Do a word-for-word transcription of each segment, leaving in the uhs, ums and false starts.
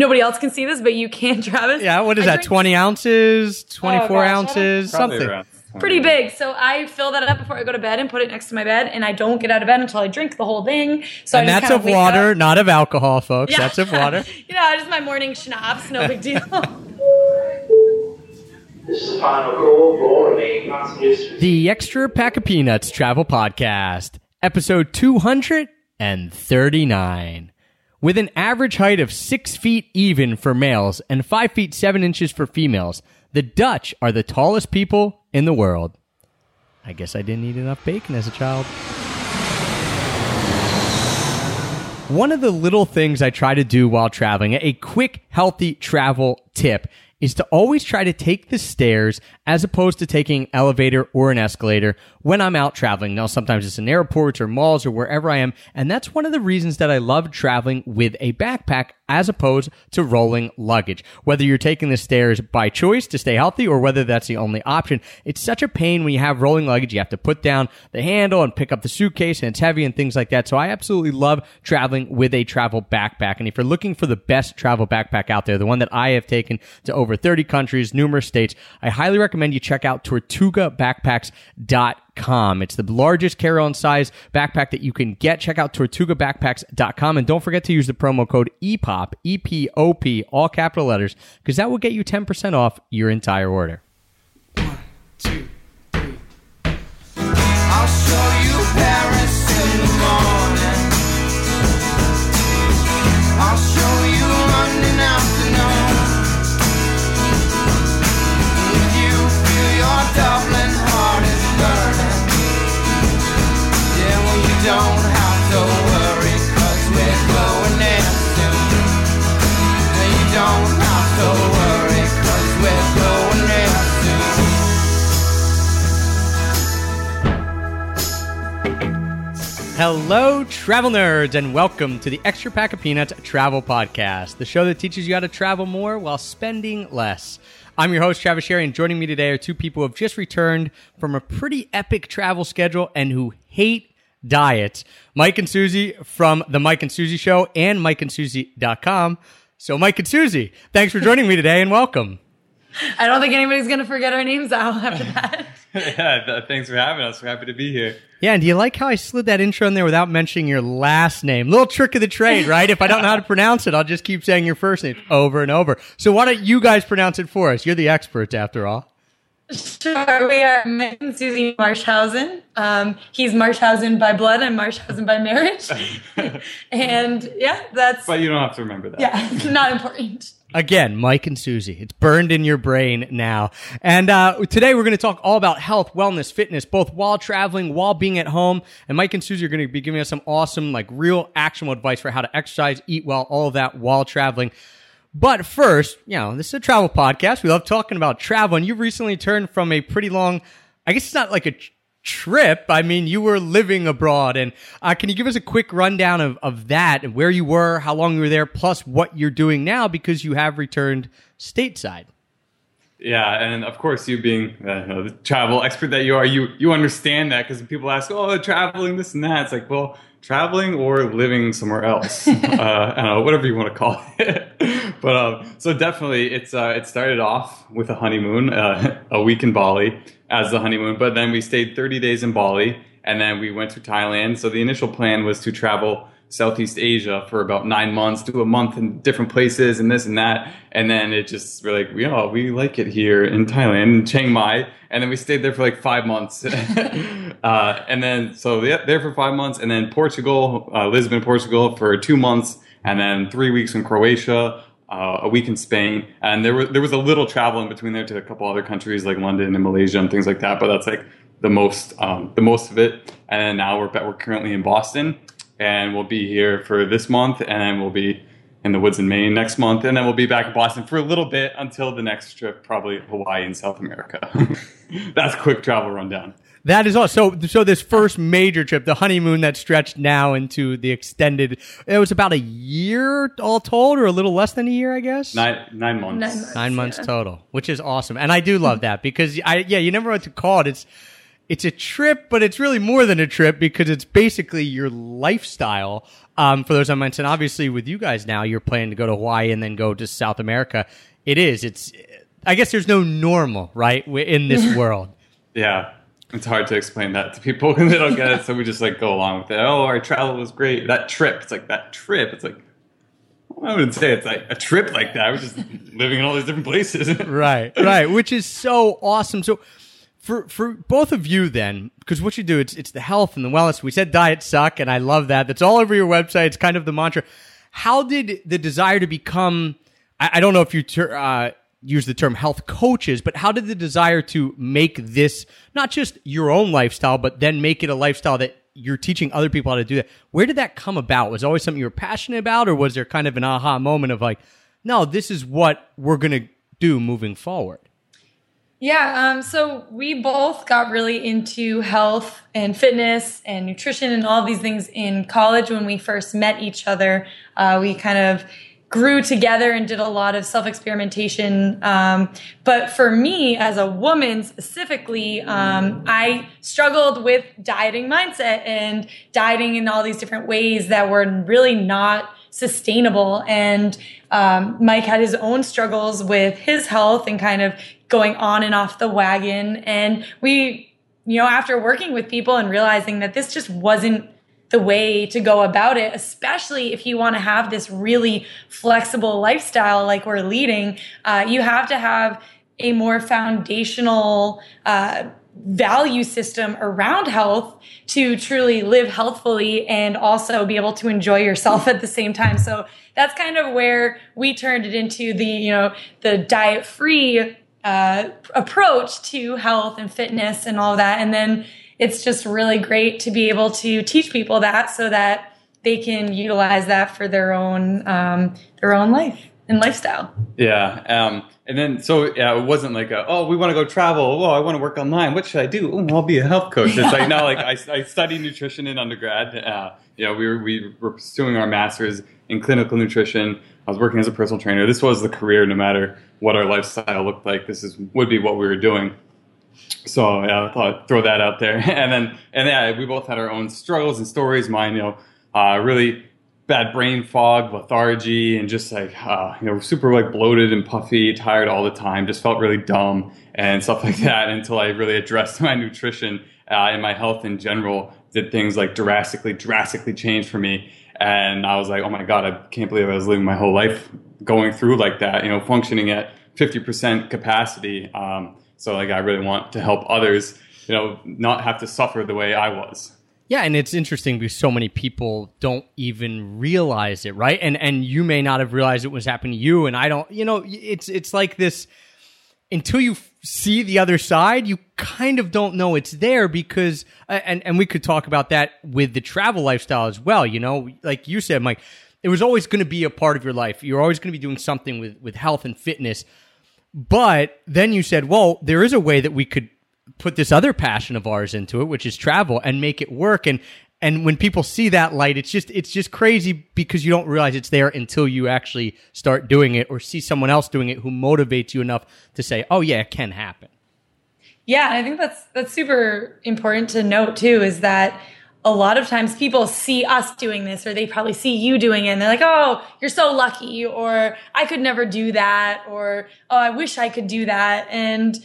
Nobody else can see this, but you can, Travis. Yeah, what is I that, twenty ounces, twenty-four oh, ounces, something? Pretty big. So I fill that up before I go to bed and put it next to my bed, and I don't get out of bed until I drink the whole thing. So and I just that's kind of of water, up. Not of alcohol, folks. Yeah. That's of water. You know, just my morning schnapps, no big deal. This is the final call for The Extra Pack of Peanuts Travel Podcast, episode two hundred thirty-nine. With an average height of six feet even for males and five feet seven inches for females, the Dutch are the tallest people in the world. I guess I didn't eat enough bacon as a child. One of the little things I try to do while traveling, a quick, healthy travel tip, is to always try to take the stairs as opposed to taking an elevator or an escalator when I'm out traveling. Now, sometimes it's in airports or malls or wherever I am, and that's one of the reasons that I love traveling with a backpack as opposed to rolling luggage. Whether you're taking the stairs by choice to stay healthy or whether that's the only option, it's such a pain when you have rolling luggage. You have to put down the handle and pick up the suitcase, and it's heavy and things like that. So I absolutely love traveling with a travel backpack. And if you're looking for the best travel backpack out there, the one that I have taken to over thirty countries, numerous states, I highly recommend you check out Tortuga Backpacks dot com. It's the largest carry-on size backpack that you can get. Check out Tortuga Backpacks dot com, and don't forget to use the promo code E P O P, E P O P, all capital letters, because that will get you ten percent off your entire order. One, two, three. I'll show you Paris in the morning. I'll show you London afternoon. If you feel your Dublin heart is burning, don't have to worry, 'cause we're going in soon. You don't have to worry, 'cause we're going in soon. Hello, travel nerds, and welcome to the Extra Pack of Peanuts Travel Podcast, the show that teaches you how to travel more while spending less. I'm your host, Travis Sherry, and joining me today are two people who have just returned from a pretty epic travel schedule and who hate diets. Mike and Susie from the Mike and Suzie Show and Mike and Susie dot com. So Mike and Susie, thanks for joining me today and welcome. I don't think anybody's going to forget our names out after that. Yeah, thanks for having us. We're happy to be here. Yeah, and do you like how I slid that intro in there without mentioning your last name? Little trick of the trade, right? If I don't know how to pronounce it, I'll just keep saying your first name over and over. So why don't you guys pronounce it for us? You're the experts after all. Sure, we are Mike and Suzie Marshausen. Um, he's Marshausen by blood and Marshausen by marriage. And yeah, that's... But you don't have to remember that. Yeah, it's not important. Again, Mike and Susie. It's burned in your brain now. And uh, today we're going to talk all about health, wellness, fitness, both while traveling, while being at home. And Mike and Susie are going to be giving us some awesome, like real actionable advice for how to exercise, eat well, all of that while traveling. But first, you know, this is a travel podcast. We love talking about travel. And you recently turned from a pretty long, I guess it's not like a ch- trip. I mean, you were living abroad. And uh, can you give us a quick rundown of, of that and where you were, how long you were there, plus what you're doing now because you have returned stateside? Yeah, and of course, you being uh, the travel expert that you are, you you understand that because people ask, oh, traveling, this and that. It's like, well, traveling or living somewhere else, uh, I don't know, whatever you want to call it. But um, so definitely, it's uh, it started off with a honeymoon, uh, a week in Bali as the honeymoon. But then we stayed thirty days in Bali, and then we went to Thailand. So the initial plan was to travel Southeast Asia for about nine months, do a month in different places and this and that. And then it just, we're like, yeah, we like it here in Thailand, in Chiang Mai. And then we stayed there for like five months. uh, and then, so yeah, there for five months. And then Portugal, uh, Lisbon, Portugal for two months. And then three weeks in Croatia, uh, a week in Spain. And there, were, there was a little travel in between there to a couple other countries like London and Malaysia and things like that. But that's like the most, um, the most of it. And then now we're, we're currently in Boston. And we'll be here for this month, and then we'll be in the woods in Maine next month, and then we'll be back in Boston for a little bit until the next trip, probably Hawaii and South America. That's a quick travel rundown. That is awesome. So, so this first major trip, the honeymoon that stretched now into the extended, it was about a year all told, or a little less than a year, I guess? Nine, nine months. Nine months, nine months yeah. Total, which is awesome. And I do love that because, I yeah, you never know what to call it. It's it's a trip, but it's really more than a trip because it's basically your lifestyle. Um, for those moments, and obviously with you guys now, you're planning to go to Hawaii and then go to South America. It is. It's. I guess there's no normal, right, in this world. Yeah. It's hard to explain that to people because they don't get it, so we just like go along with it. Oh, our travel was great. That trip. It's like that trip. It's like, I wouldn't say it's like a trip like that. We're just living in all these different places. Right, right, which is so awesome. So for for both of you then, because what you do, it's it's the health and the wellness. We said diets suck, and I love that. That's all over your website. It's kind of the mantra. How did the desire to become, I, I don't know if you... Ter- uh, use the term health coaches, but how did the desire to make this not just your own lifestyle, but then make it a lifestyle that you're teaching other people how to do that? Where did that come about? Was it always something you were passionate about, or was there kind of an aha moment of like, no, this is what we're going to do moving forward? Yeah. Um, so we both got really into health and fitness and nutrition and all these things in college. When we first met each other, uh, we kind of grew together and did a lot of self-experimentation. Um, but for me, as a woman specifically, um, I struggled with dieting mindset and dieting in all these different ways that were really not sustainable. And um, Mike had his own struggles with his health and kind of going on and off the wagon. And we, you know, after working with people and realizing that this just wasn't the way to go about it, especially if you want to have this really flexible lifestyle like we're leading, uh, you have to have a more foundational uh, value system around health to truly live healthfully and also be able to enjoy yourself at the same time. So that's kind of where we turned it into the, you know, the diet-free uh, approach to health and fitness and all that. And then it's just really great to be able to teach people that so that they can utilize that for their own um, their own life and lifestyle. Yeah. Um, and then, so yeah, it wasn't like, a, oh, we want to go travel. Oh, I want to work online. What should I do? Oh, I'll be a health coach. It's like, no, like I, I studied nutrition in undergrad. Uh, you know, we were, we were pursuing our master's in clinical nutrition. I was working as a personal trainer. This was the career, no matter what our lifestyle looked like. This is would be what we were doing. So yeah, I thought I'd throw that out there. And then, and yeah, we both had our own struggles and stories. Mine, you know, uh, really bad brain fog, lethargy, and just like, uh, you know, super like bloated and puffy, tired all the time, just felt really dumb and stuff like that until I really addressed my nutrition uh, and my health in general. Did things like drastically, drastically change for me. And I was like, oh my God, I can't believe I was living my whole life going through like that, you know, functioning at fifty percent capacity. Um, So like I really want to help others, you know, not have to suffer the way I was. Yeah, and it's interesting because so many people don't even realize it, right? And and you may not have realized it was happening to you, and I don't, you know, it's it's like this until you see the other side, you kind of don't know it's there because and and we could talk about that with the travel lifestyle as well, you know, like you said, Mike, it was always going to be a part of your life. You're always going to be doing something with with health and fitness. But then you said, well, there is a way that we could put this other passion of ours into it, which is travel, and make it work. And and when people see that light, it's just it's just crazy because you don't realize it's there until you actually start doing it or see someone else doing it who motivates you enough to say, oh, yeah, it can happen. Yeah, I think that's that's super important to note, too, is that a lot of times people see us doing this, or they probably see you doing it, and they're like, oh, you're so lucky, or I could never do that, or oh, I wish I could do that. And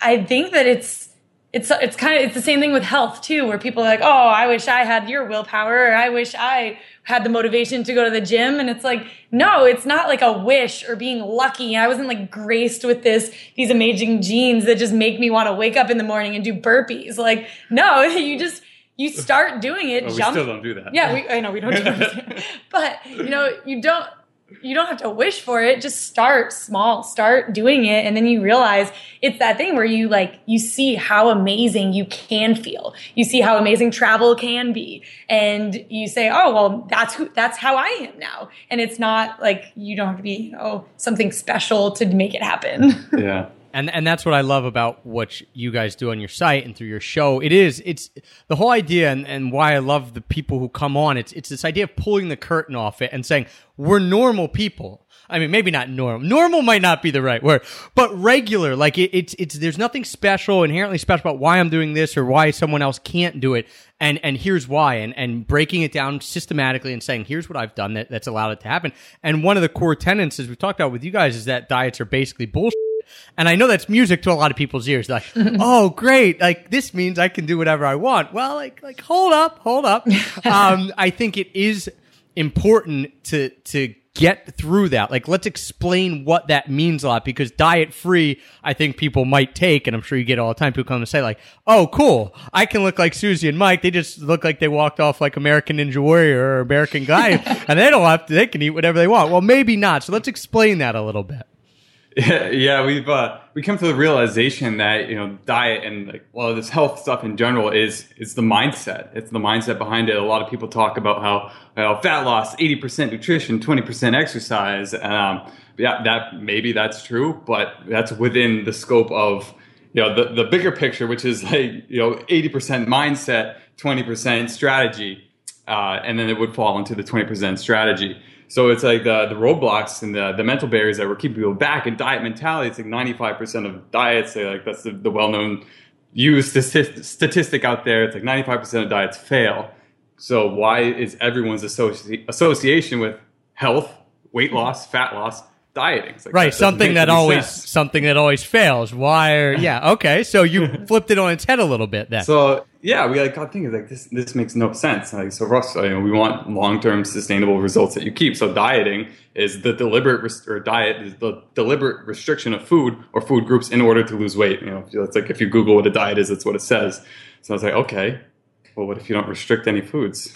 I think that it's it's it's kind of it's the same thing with health too, where people are like, oh, I wish I had your willpower, or I wish I had the motivation to go to the gym. And it's like, no, it's not like a wish or being lucky. I wasn't like graced with this, these amazing genes that just make me want to wake up in the morning and do burpees. Like, no, you just You start doing it. Well, we jump. Still don't do that. Yeah, we, I know we don't do that. But, you know, you don't you don't have to wish for it. Just start small. Start doing it. And then you realize it's that thing where you, like, you see how amazing you can feel. You see how amazing travel can be. And you say, oh, well, that's who, that's how I am now. And it's not like you don't have to be, you know, something special to make it happen. Yeah. And and that's what I love about what you guys do on your site and through your show. It is, it's the whole idea and, and why I love the people who come on. It's it's this idea of pulling the curtain off it and saying, we're normal people. I mean, maybe not normal. Normal might not be the right word, but regular. Like it, it's, it's, there's nothing special, inherently special about why I'm doing this or why someone else can't do it. And, and here's why. And, and breaking it down systematically and saying, here's what I've done that, that's allowed it to happen. And one of the core tenets, as we've talked about with you guys, is that diets are basically bullshit. And I know that's music to a lot of people's ears. Like, oh, great. Like, this means I can do whatever I want. Well, like, like, hold up, hold up. Um, I think it is important to, to get through that. Like, let's explain what that means a lot, because diet free, I think people might take, and I'm sure you get all the time, people come and say like, oh, cool. I can look like Suzie and Mike. They just look like they walked off like American Ninja Warrior or American Guy, and they don't have to, they can eat whatever they want. Well, maybe not. So let's explain that a little bit. Yeah, yeah, we've uh, we come to the realization that, you know, diet and like, well, this health stuff in general is is the mindset. It's the mindset behind it. A lot of people talk about how, you know, fat loss, eighty percent nutrition, twenty percent exercise. Um, yeah, that maybe that's true, but that's within the scope of, you know, the the bigger picture, which is like, you know, eighty percent mindset, twenty percent strategy, uh, and then it would fall into the twenty percent strategy. So it's like the, the roadblocks and the, the mental barriers that were keeping people back in diet mentality. It's like ninety-five percent of diets, say like that's the, the well-known used statistic out there. It's like ninety-five percent of diets fail. So why is everyone's associ- association with health, weight loss, fat loss, dieting? Like, right, that something that always sense. something that always fails. Why? Are, yeah, okay. So you flipped it on its head a little bit then. So yeah, we like got thinking like this. This makes no sense. Like so, Russ, you know, we want long-term sustainable results that you keep. So dieting is the deliberate rest- or diet is the deliberate restriction of food or food groups in order to lose weight. You know, it's like if you Google what a diet is, that's what it says. So I was like, okay, well, what if you don't restrict any foods?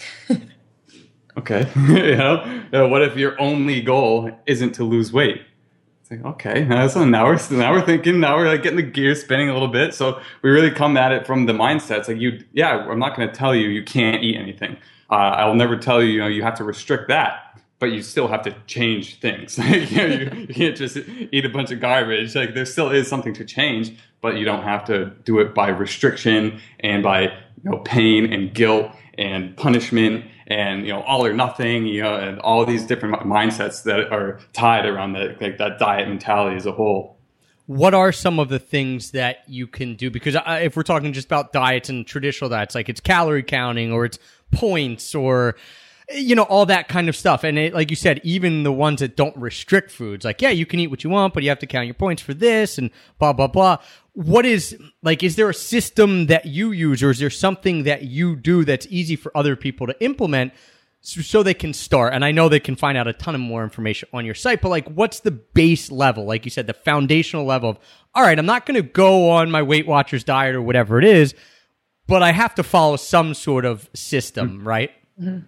Okay, you know, you know, what if your only goal isn't to lose weight? It's like, okay, so now we're, now we're thinking, now we're like getting the gears spinning a little bit. So we really come at it from the mindset. It's like, you, yeah, I'm not going to tell you you can't eat anything. Uh, I'll never tell you, you know, you have to restrict that, but you still have to change things. you, know, you, you can't just eat a bunch of garbage. Like there still is something to change, but you don't have to do it by restriction and by, you know, pain and guilt and punishment and, you know, all or nothing, you know, and all these different mindsets that are tied around that, like that diet mentality as a whole. What are some of the things that you can do? Because I, if we're talking just about diets and traditional diets, like it's calorie counting or it's points or, you know, all that kind of stuff. And it, like you said, even the ones that don't restrict foods, like, yeah, you can eat what you want, but you have to count your points for this and blah, blah, blah. What is, like, is there a system that you use, or is there something that you do that's easy for other people to implement so they can start? And I know they can find out a ton of more information on your site, but like, what's the base level? Like you said, the foundational level of, all right, I'm not going to go on my Weight Watchers diet or whatever it is, but I have to follow some sort of system, mm-hmm. right? Mm-hmm.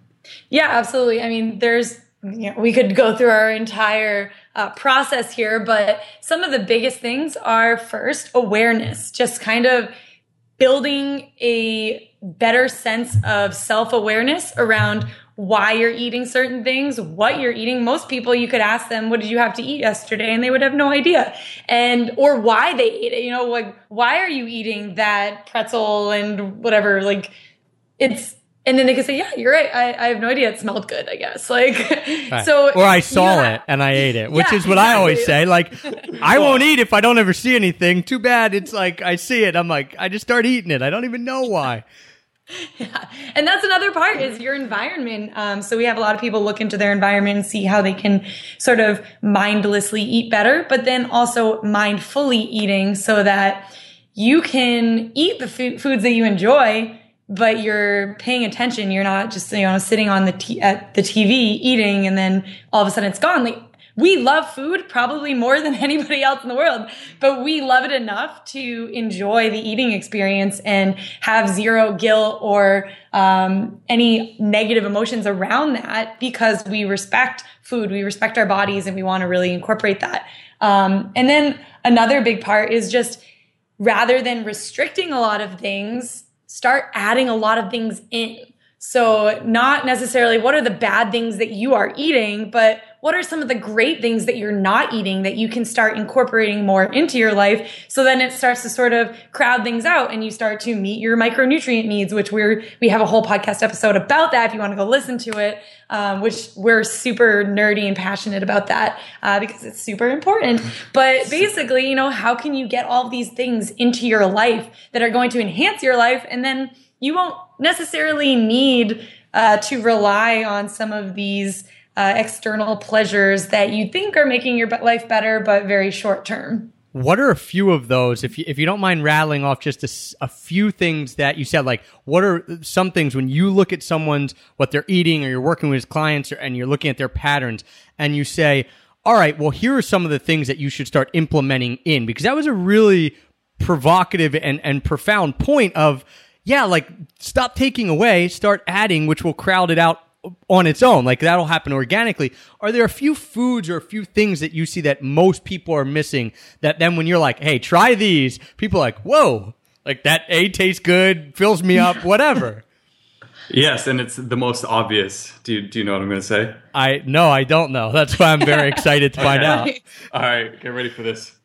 Yeah, absolutely. I mean, there's, you know, we could go through our entire uh, process here, but some of the biggest things are first awareness, just kind of building a better sense of self-awareness around why you're eating certain things, what you're eating. Most people, you could ask them, what did you have to eat yesterday? And they would have no idea. And, or why they ate it, you know, like, why are you eating that pretzel and whatever? Like, it's, and then they could say, yeah, you're right. I, I have no idea. It smelled good, I guess. Like, right. So, or I saw yeah. it and I ate it, which yeah, is what exactly. I always say. Like, I won't eat if I don't ever see anything. Too bad. It's like, I see it. I'm like, I just start eating it. I don't even know why. Yeah. And that's another part is your environment. Um, so we have a lot of people look into their environment and see how they can sort of mindlessly eat better, but then also mindfully eating so that you can eat the food, foods that you enjoy, but you're paying attention. You're not just, you know, sitting on the t- at the T V eating and then all of a sudden it's gone. Like, we love food probably more than anybody else in the world, but we love it enough to enjoy the eating experience and have zero guilt or um, any negative emotions around that, because we respect food, we respect our bodies, and we want to really incorporate that. Um, and then another big part is just rather than restricting a lot of things, start adding a lot of things in. So not necessarily what are the bad things that you are eating, but what are some of the great things that you're not eating that you can start incorporating more into your life? So then it starts to sort of crowd things out and you start to meet your micronutrient needs, which we're, we have a whole podcast episode about that if you want to go listen to it, um, which we're super nerdy and passionate about that uh, because it's super important. But basically, you know, how can you get all these things into your life that are going to enhance your life? And then you won't necessarily need uh, to rely on some of these Uh, external pleasures that you think are making your life better, but very short term. What are a few of those? If you, if you don't mind rattling off just a, a few things that you said, like what are some things when you look at someone's, what they're eating, or you're working with clients, or, and you're looking at their patterns and you say, all right, well, here are some of the things that you should start implementing in, because that was a really provocative and, and profound point of, yeah, like stop taking away, start adding, which will crowd it out on its own. Like that'll happen organically. Are there a few foods or a few things that you see that most people are missing that then when you're like, hey, try these, people are like, whoa, like that A tastes good, fills me up, whatever. Yes. And it's the most obvious. Do you, do you know what I'm going to say? I no, I don't know. That's why I'm very excited to okay. find out. All right. Get ready for this.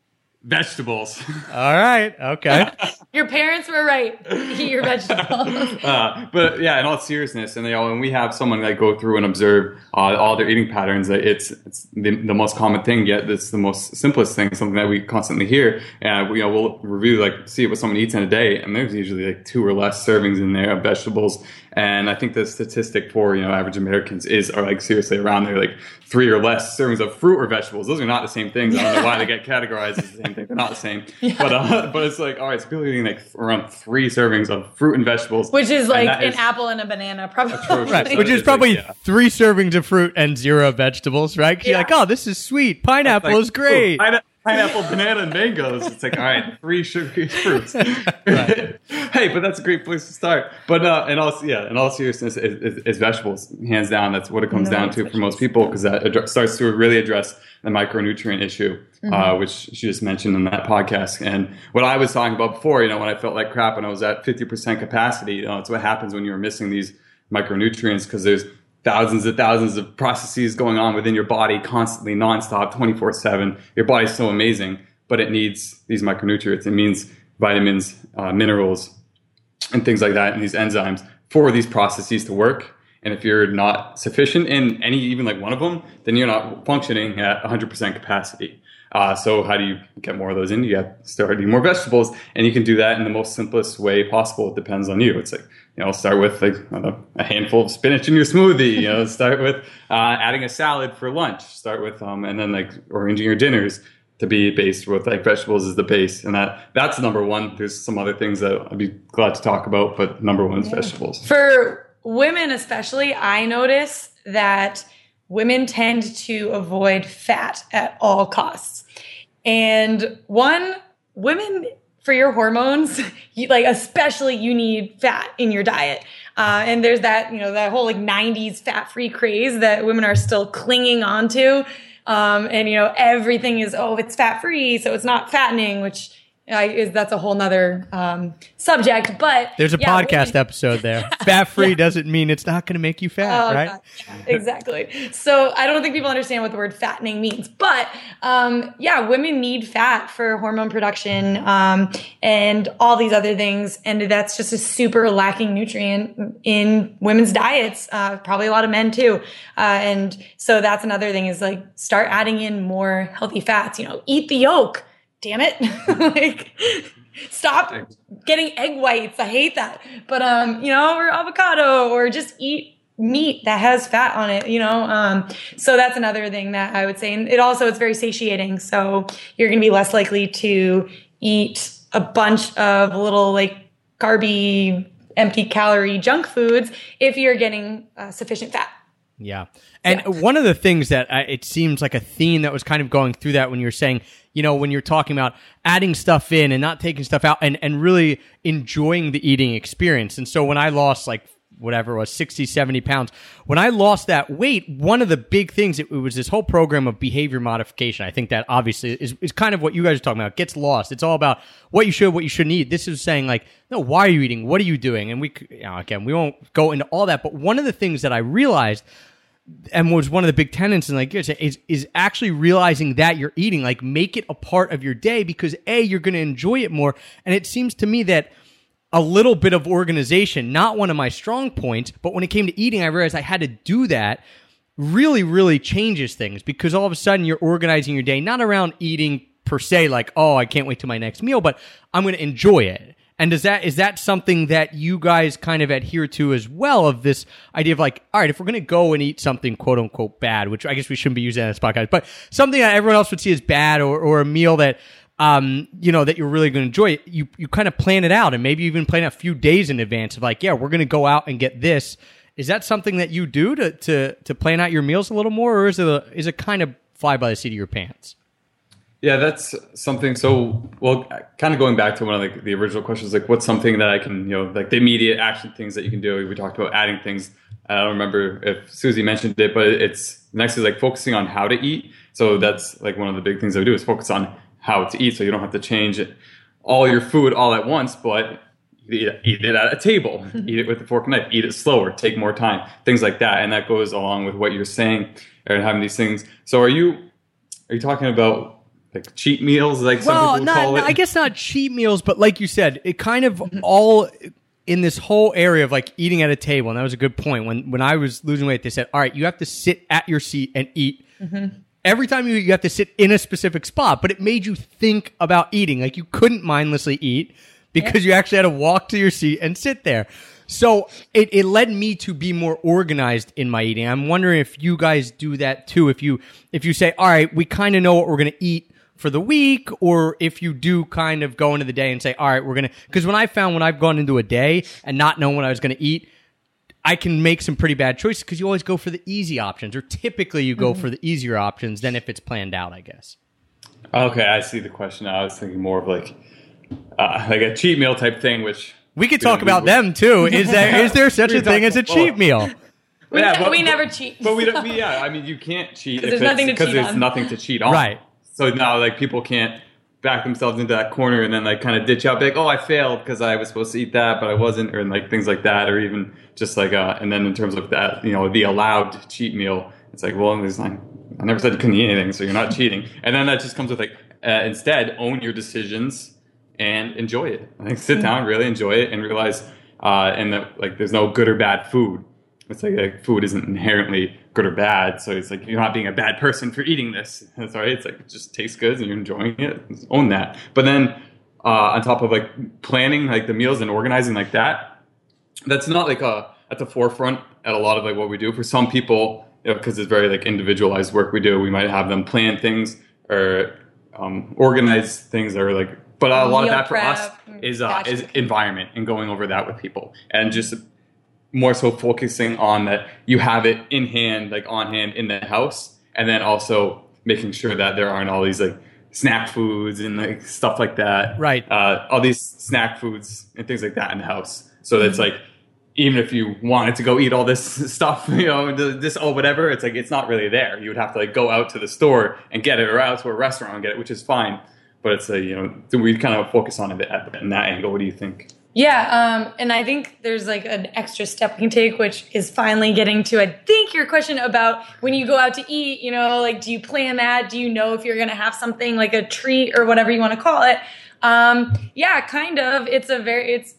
Vegetables. All right. Okay. Your parents were right. Eat your vegetables. uh, but yeah, in all seriousness, and they all, when we have someone that go through and observe uh, all their eating patterns, it's, it's the, the most common thing, yet it's the most simplest thing, something that we constantly hear. And uh, you know, we'll review, like, see what someone eats in a day, and there's usually like two or less servings in there of vegetables. And I think the statistic for, you know, average Americans is are like seriously around there, like three or less servings of fruit or vegetables. Those are not the same things. I don't know why they get categorized as the same thing. They're not the same. Yeah. But uh, but it's like, all right, it's people eating like around three servings of fruit and vegetables, which is like an is apple and a banana, probably. Right. So which is probably like, yeah. three servings of fruit and zero vegetables, right? Because yeah. you're like, oh, this is sweet. Pineapple like, is great. Ooh, pineapple, banana, and mangoes. It's like, all right, three sugary fruits. Right. Hey, but that's a great place to start. But uh, in all, yeah, in all seriousness, is, is, is vegetables, hands down. That's what it comes no, down to vegetables. For most people, because that ad- starts to really address the micronutrient issue, mm-hmm. uh, which she just mentioned in that podcast. And what I was talking about before, you know, when I felt like crap and I was at fifty percent capacity, you know, it's what happens when you're missing these micronutrients, because there's thousands and thousands of processes going on within your body constantly, nonstop, twenty-four seven. Your body's so amazing, but it needs these micronutrients. It means vitamins, uh, minerals, and things like that, and these enzymes for these processes to work. And if you're not sufficient in any, even like one of them, then you're not functioning at one hundred percent capacity. Uh, so how do you get more of those in? You have to start eating more vegetables, and you can do that in the most simplest way possible. It depends on you. It's like, you know, start with like a handful of spinach in your smoothie, you know, start with uh, adding a salad for lunch, start with, um, and then like arranging your dinners to be based with like vegetables is the base. And that that's number one. There's some other things that I'd be glad to talk about, but number one is yeah. vegetables. For women especially, I notice that women tend to avoid fat at all costs. And one, women, for your hormones, you, like especially you need fat in your diet. Uh, and there's that, you know, that whole like nineties fat-free craze that women are still clinging on to. Um, and, you know, everything is, oh, it's fat-free, so it's not fattening, which I, is that's a whole nother um, subject. But there's a yeah, podcast women- episode there. Fat free yeah. doesn't mean it's not going to make you fat, oh, right? Yeah, exactly. So I don't think people understand what the word fattening means. But um, yeah, women need fat for hormone production um, and all these other things. And that's just a super lacking nutrient in women's diets, uh, probably a lot of men too. Uh, and so that's another thing is like start adding in more healthy fats. You know, eat the yolk. Damn it. Like, stop getting egg whites. I hate that. But, um, you know, or avocado, or just eat meat that has fat on it, you know? Um, so that's another thing that I would say. And it also, it's very satiating. So you're going to be less likely to eat a bunch of little like carby, empty calorie junk foods if you're getting uh, sufficient fat. Yeah. And yeah. one of the things that I, it seems like a theme that was kind of going through that when you're saying, you know, when you're talking about adding stuff in and not taking stuff out and, and really enjoying the eating experience. And so when I lost like whatever it was, sixty, seventy pounds, when I lost that weight, one of the big things, it, it was this whole program of behavior modification. I think that obviously is, is kind of what you guys are talking about. It gets lost. It's all about what you should, what you shouldn't eat. This is saying like, no, why are you eating? What are you doing? And we, you know, again, we won't go into all that. But one of the things that I realized and was one of the big tenets in like is is actually realizing that you're eating, like make it a part of your day, because A, you're going to enjoy it more. And it seems to me that a little bit of organization, not one of my strong points, but when it came to eating, I realized I had to do that, really, really changes things, because all of a sudden you're organizing your day, not around eating per se, like, oh, I can't wait to my next meal, but I'm going to enjoy it. And does that, is that something that you guys kind of adhere to as well, of this idea of like, all right, if we're going to go and eat something quote unquote bad, which I guess we shouldn't be using that as podcast, but something that everyone else would see as bad, or, or a meal that, um, you know, that you're really going to enjoy, you, you kind of plan it out, and maybe even plan a few days in advance of like, yeah, we're going to go out and get this. Is that something that you do to, to, to plan out your meals a little more, or is it a, is it kind of fly by the seat of your pants? Yeah, that's something. So, well, kind of going back to one of the, the original questions, like what's something that I can, you know, like the immediate action things that you can do. We talked about adding things. I don't remember if Suzie mentioned it, but it's next is like focusing on how to eat. So that's like one of the big things I do is focus on how to eat. So you don't have to change all your food all at once, but eat it, eat it at a table, eat it with a fork and knife, eat it slower, take more time, things like that. And that goes along with what you're saying and having these things. So are you, are you talking about like cheat meals, like well, some people not, call it? Well, I guess not cheat meals, but like you said, it kind of all in this whole area of like eating at a table. And that was a good point. When when I was losing weight, they said, all right, you have to sit at your seat and eat. Mm-hmm. Every time you eat, you have to sit in a specific spot, but it made you think about eating. Like you couldn't mindlessly eat because yeah. you actually had to walk to your seat and sit there. So it, it led me to be more organized in my eating. I'm wondering if you guys do that too. If you if you say, all right, we kind of know what we're going to eat for the week, or if you do kind of go into the day and say, all right, we're going to, because when I found when I've gone into a day and not knowing what I was going to eat, I can make some pretty bad choices, because you always go for the easy options, or typically you go mm-hmm. for the easier options than if it's planned out, I guess. Okay. I see the question. I was thinking more of like, uh, like a cheat meal type thing, which we could we talk about them too. Is there, is there such a thing as a cheat meal? We, yeah, but, we never but, cheat. But we don't, yeah, I mean, you can't cheat because there's, nothing to, cheat there's nothing to cheat on. Right. So now, like, people can't back themselves into that corner and then, like, kind of ditch out, be like, oh, I failed because I was supposed to eat that, but I wasn't, or, like, things like that, or even just, like, uh, and then in terms of that, you know, the allowed cheat meal, it's like, well, there's like, I never said you couldn't eat anything, so you're not cheating. And then that just comes with, like, uh, instead, own your decisions and enjoy it. Like, sit down, really enjoy it, and realize, uh, and that, like, there's no good or bad food. It's like, like food isn't inherently good or bad. So it's like, you're not being a bad person for eating this. That's all right. It's like, it just tastes good and you're enjoying it. Just own that. But then uh, on top of like planning, like the meals and organizing like that, that's not like a, at the forefront at a lot of like what we do. For some people, you know, because it's very like individualized work we do, we might have them plan things or um, organize things or like, but a lot of that for us is uh, is environment and going over that with people and just more so focusing on that you have it in hand, like on hand in the house, and then also making sure that there aren't all these like snack foods and like stuff like that. Right. Uh, all these snack foods and things like that in the house. So that's mm-hmm. like, even if you wanted to go eat all this stuff, you know, this, oh, whatever, it's like, it's not really there. You would have to like go out to the store and get it, or out to a restaurant and get it, which is fine. But it's like, you know, we kind of focus on it at that angle. What do you think? Yeah, um, and I think there's like an extra step we can take, which is finally getting to, I think, your question about when you go out to eat, you know, like, do you plan that? Do you know if you're going to have something like a treat or whatever you want to call it? Um, yeah, kind of. It's a very, it's,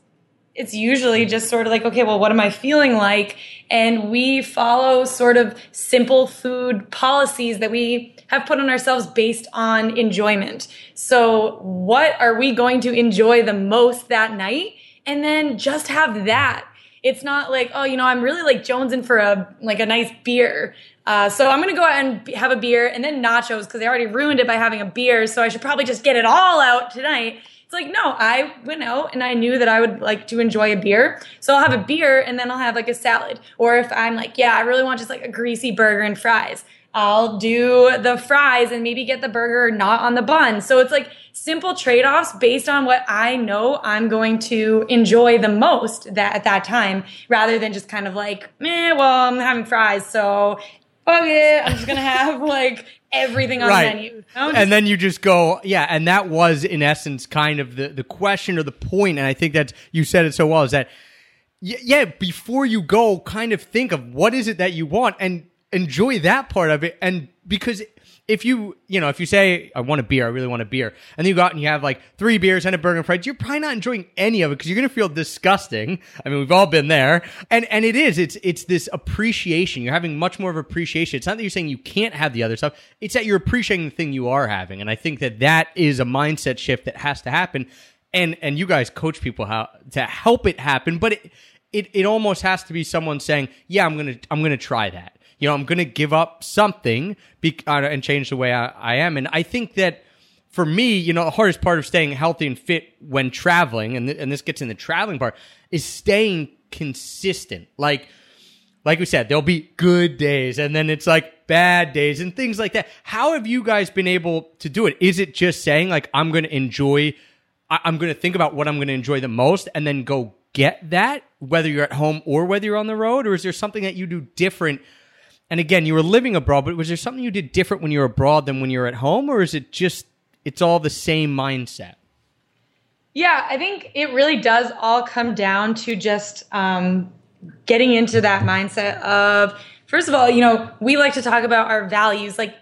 it's usually just sort of like, okay, well, what am I feeling like? And we follow sort of simple food policies that we have put on ourselves based on enjoyment. So what are we going to enjoy the most that night? And then just have that. It's not like, oh, you know, I'm really like jonesing for a like a nice beer. Uh, so I'm going to go out and have a beer and then nachos because they already ruined it by having a beer. So I should probably just get it all out tonight. It's like, no, I went out and I knew that I would like to enjoy a beer. So I'll have a beer and then I'll have like a salad. Or if I'm like, yeah, I really want just like a greasy burger and fries, I'll do the fries and maybe get the burger not on the bun. So it's like simple trade-offs based on what I know I'm going to enjoy the most that at that time, rather than just kind of like, eh, well, I'm having fries, so fuck it, I'm just going to have like everything on right. the menu. You know? And then you just go, yeah, and that was in essence kind of the, the question or the point, and I think that you said it so well, is that, yeah, before you go, kind of think of what is it that you want, and enjoy that part of it. And because if you, you know, if you say, I want a beer, I really want a beer, and then you go out and you have like three beers and a burger and fries, you're probably not enjoying any of it because you're going to feel disgusting. I mean, we've all been there. And and it is, it's it's this appreciation. You're having much more of appreciation. It's not that you're saying you can't have the other stuff. It's that you're appreciating the thing you are having. And I think that that is a mindset shift that has to happen. And and you guys coach people how to help it happen. But it it, it almost has to be someone saying, yeah, I'm going to I'm going to try that. You know, I'm going to give up something be- uh, and change the way I, I am. And I think that for me, you know, the hardest part of staying healthy and fit when traveling, and th- and this gets in the traveling part, is staying consistent. Like, like we said, there'll be good days and then it's like bad days and things like that. How have you guys been able to do it? Is it just saying like, I'm going to enjoy, I- I'm going to think about what I'm going to enjoy the most and then go get that, whether you're at home or whether you're on the road? Or is there something that you do different? And again, you were living abroad, but was there something you did different when you were abroad than when you were at home? Or is it just, it's all the same mindset? Yeah, I think it really does all come down to just um, getting into that mindset of, first of all, you know, we like to talk about our values. Like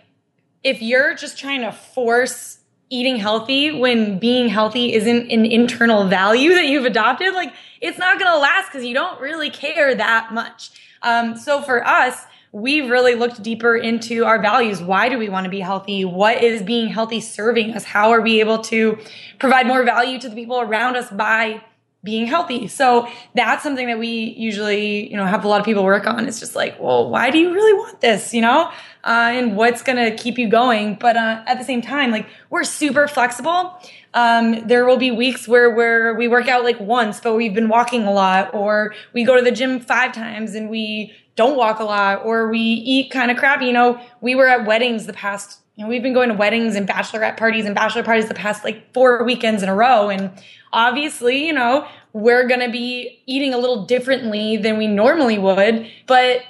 if you're just trying to force eating healthy when being healthy isn't an internal value that you've adopted, like it's not going to last because you don't really care that much. Um, so for us, we've really looked deeper into our values. Why do we want to be healthy? What is being healthy serving us? How are we able to provide more value to the people around us by being healthy? So that's something that we usually, you know, have a lot of people work on. It's just like, well, why do you really want this, you know? Uh, and what's going to keep you going? But uh, at the same time, like we're super flexible. Um, there will be weeks where where we work out like once, but we've been walking a lot, or we go to the gym five times and we don't walk a lot, or we eat kind of crappy. You know, we were at weddings the past, you know, we've been going to weddings and bachelorette parties and bachelor parties the past like four weekends in a row. And obviously, you know, we're going to be eating a little differently than we normally would. But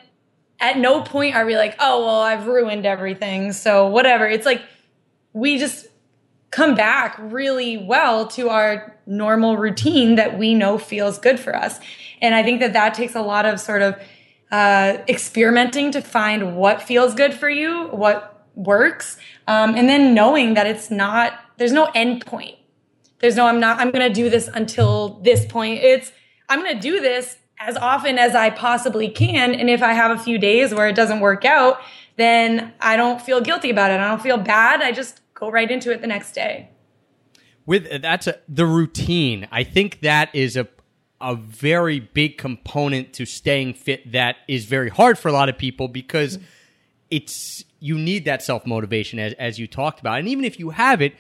at no point are we like, oh, well, I've ruined everything, so whatever. It's like, we just come back really well to our normal routine that we know feels good for us. And I think that that takes a lot of sort of Uh, experimenting to find what feels good for you, what works, um, and then knowing that it's not, there's no end point. There's no, I'm not, I'm going to do this until this point. It's, I'm going to do this as often as I possibly can. And if I have a few days where it doesn't work out, then I don't feel guilty about it. I don't feel bad. I just go right into it the next day. With that's a, the routine. I think that is a, a very big component to staying fit that is very hard for a lot of people, because it's, you need that self-motivation as, as you talked about. And even if you have it,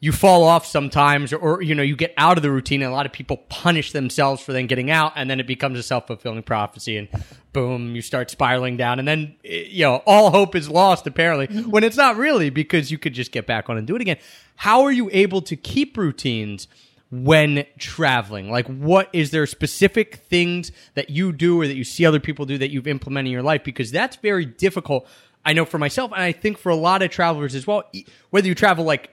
you fall off sometimes, or, or, you know, you get out of the routine, and a lot of people punish themselves for then getting out, and then it becomes a self-fulfilling prophecy, and boom, you start spiraling down, and then, you know, all hope is lost apparently, when it's not really, because you could just get back on and do it again. How are you able to keep routines when traveling? Like, what is there specific things that you do or that you see other people do that you've implemented in your life? Because that's very difficult. I know for myself, and I think for a lot of travelers as well, whether you travel like,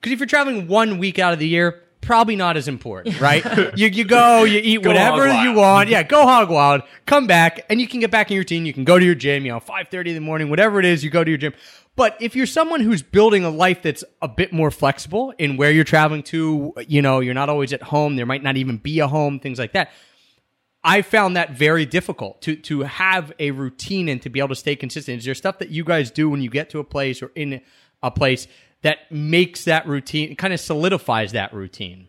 because if you're traveling one week out of the year, probably not as important, right? you you go, you eat go whatever you want. Yeah, go hog wild, come back, and you can get back in your routine. You can go to your gym, you know, five thirty in the morning, whatever it is, you go to your gym. But if you're someone who's building a life that's a bit more flexible in where you're traveling to, you know, you're not always at home, there might not even be a home, things like that. I found that very difficult to to have a routine and to be able to stay consistent. Is there stuff that you guys do when you get to a place or in a place that makes that routine, kind of solidifies that routine?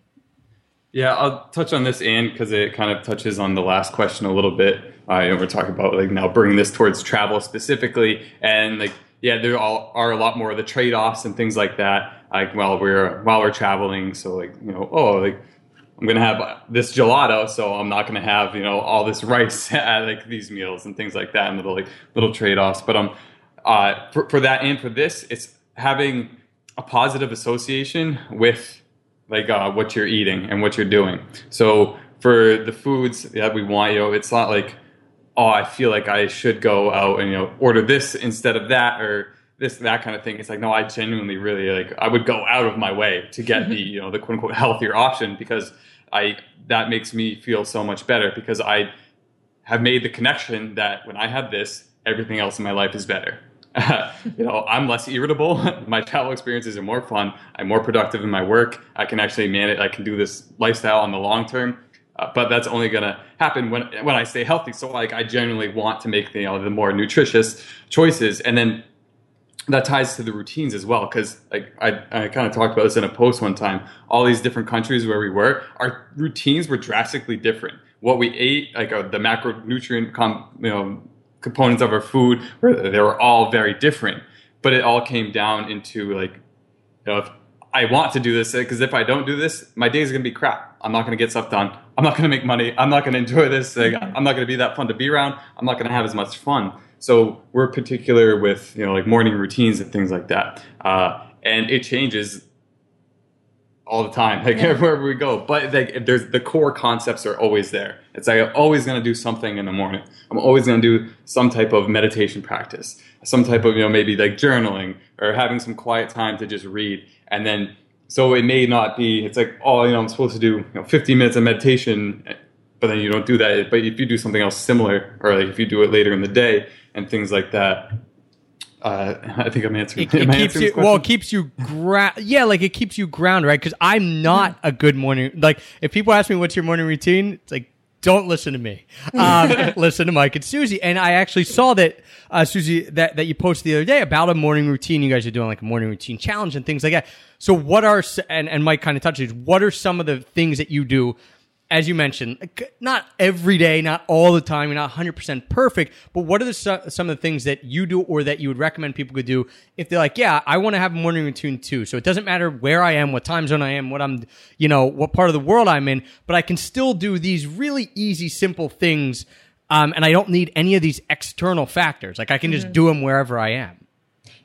Yeah, I'll touch on this, and because it kind of touches on the last question a little bit. Uh, and we're talking about like now bringing this towards travel specifically, and like, yeah, there are a lot more of the trade-offs and things like that. Like while we're while we're traveling, so like, you know, oh, like I'm gonna have this gelato, so I'm not gonna have, you know, all this rice at like these meals and things like that, and little like little trade-offs. But um, uh, for, for that and for this, it's having a positive association with like uh, what you're eating and what you're doing. So for the foods that we want, you know, it's not like, oh, I feel like I should go out and, you know, order this instead of that, or this, that kind of thing. It's like, no, I genuinely really like, I would go out of my way to get the, you know, the quote unquote healthier option, because I, that makes me feel so much better, because I have made the connection that when I have this, everything else in my life is better. Uh, you know, I'm less irritable. My travel experiences are more fun. I'm more productive in my work. I can actually manage. I can do this lifestyle in the long term. Uh, but that's only going to happen when when I stay healthy. So, like, I genuinely want to make the, you know, the more nutritious choices. And then that ties to the routines as well, because, like, I, I kind of talked about this in a post one time. All these different countries where we were, our routines were drastically different. What we ate, like uh, the macronutrient com- you know, components of our food, they were all very different. But it all came down into, like, you know, if I want to do this, because if I don't do this, my day is going to be crap. I'm not going to get stuff done. I'm not going to make money. I'm not going to enjoy this. Like, I'm not going to be that fun to be around. I'm not going to have as much fun. So we're particular with, you know, like morning routines and things like that. Uh, and it changes all the time, like yeah. wherever we go. But like, there's the core concepts are always there. It's like, I'm always going to do something in the morning. I'm always going to do some type of meditation practice, some type of, you know, maybe like journaling or having some quiet time to just read. And then, so it may not be, it's like, oh, you know, I'm supposed to do, you know, fifteen minutes of meditation, but then you don't do that. But if you do something else similar, or like if you do it later in the day and things like that, Uh, I think I'm answering. It, it keeps you, well, it keeps you ground. Yeah, like it keeps you grounded, right? Because I'm not a good morning. Like if people ask me what's your morning routine, it's like, don't listen to me. Um, listen to Mike and Suzie. And I actually saw that uh, Suzie that, that you posted the other day about a morning routine. You guys are doing like a morning routine challenge and things like that. So what are and and Mike kind of touched on, what are some of the things that you do? As you mentioned, not every day, not all the time, you're not one hundred percent perfect, but what are the, some of the things that you do or that you would recommend people could do if they're like, yeah, I want to have a morning routine too. So it doesn't matter where I am, what time zone I am, what I'm, you know, what part of the world I'm in, but I can still do these really easy, simple things. Um, and I don't need any of these external factors. Like I can just mm-hmm. do them wherever I am.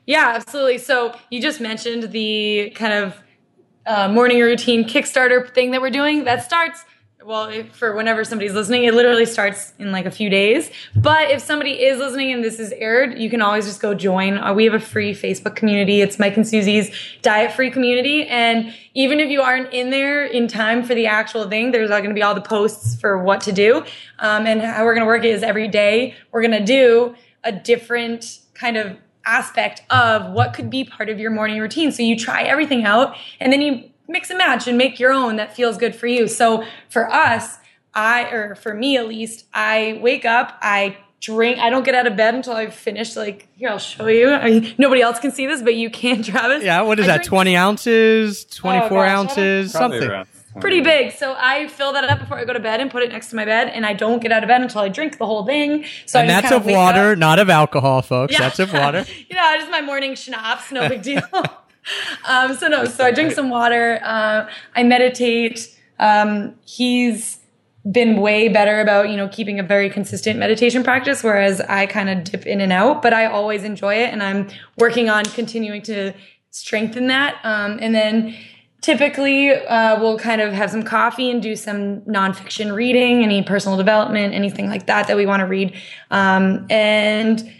Yeah, absolutely. So you just mentioned the kind of uh, morning routine Kickstarter thing that we're doing that starts. Well, if, for whenever somebody's listening, it literally starts in like a few days. But if somebody is listening and this is aired, you can always just go join. Uh, we have a free Facebook community. It's Mike and Susie's diet-free community. And even if you aren't in there in time for the actual thing, there's going to be all the posts for what to do. Um, and how we're going to work is every day we're going to do a different kind of aspect of what could be part of your morning routine. So you try everything out and then you mix and match and make your own that feels good for you. So for us, I, or for me at least, I wake up, I drink, I don't get out of bed until I've finished, like, here, I'll show you. I mean, nobody else can see this, but you can, Travis. Yeah, what is I that, drink- twenty ounces, twenty-four oh, gosh, ounces, something? Around. Pretty big. So I fill that up before I go to bed and put it next to my bed, and I don't get out of bed until I drink the whole thing. So and I that's of water, up. Not of alcohol, folks. Yeah. That's of water. You know, just my morning schnapps, no big deal. Um, so no, so I drink some water, uh, I meditate. Um, he's been way better about, you know, keeping a very consistent meditation practice, whereas I kind of dip in and out, but I always enjoy it. And I'm working on continuing to strengthen that. Um, and then typically, uh, we'll kind of have some coffee and do some nonfiction reading, any personal development, anything like that, that we want to read. Um, and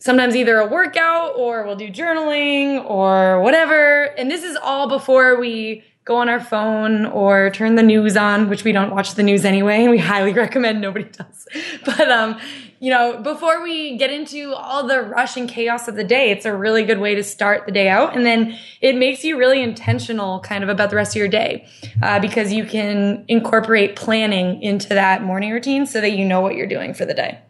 sometimes either a workout or we'll do journaling or whatever. And this is all before we go on our phone or turn the news on, which we don't watch the news anyway. And we highly recommend nobody does. But, um, you know, before we get into all the rush and chaos of the day, it's a really good way to start the day out. And then it makes you really intentional kind of about the rest of your day uh, because you can incorporate planning into that morning routine so that you know what you're doing for the day.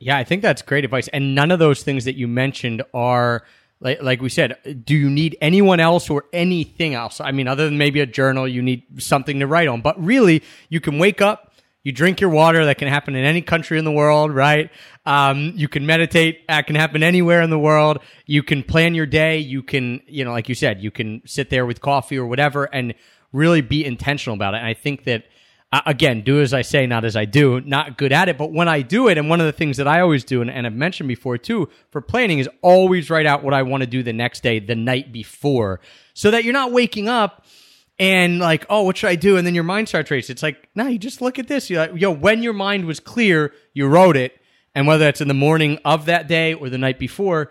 Yeah, I think that's great advice. And none of those things that you mentioned are, like, like we said, do you need anyone else or anything else? I mean, other than maybe a journal, you need something to write on. But really, you can wake up, you drink your water. That can happen in any country in the world, right? Um, you can meditate. That can happen anywhere in the world. You can plan your day. You can, you know, like you said, you can sit there with coffee or whatever and really be intentional about it. And I think that Uh, again, do as I say, not as I do, not good at it. But when I do it, and one of the things that I always do, and, and I've mentioned before too, for planning is always write out what I want to do the next day, the night before, so that you're not waking up and like, oh, what should I do? And then your mind starts racing. It's like, no, you just look at this. You're like, yo, when your mind was clear, you wrote it. And whether it's in the morning of that day or the night before,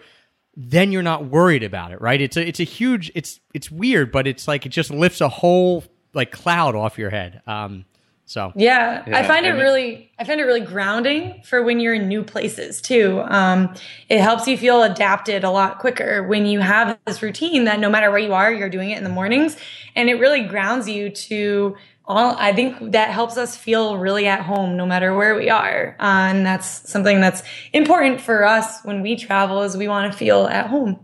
then you're not worried about it, right? It's a, it's a huge, it's, it's weird, but it's like, it just lifts a whole like cloud off your head. Um, So yeah, yeah I find it really, I find it really grounding for when you're in new places too. Um, it helps you feel adapted a lot quicker when you have this routine that no matter where you are, you're doing it in the mornings, and it really grounds you to all. I think that helps us feel really at home no matter where we are, uh, and that's something that's important for us when we travel is we want to feel at home.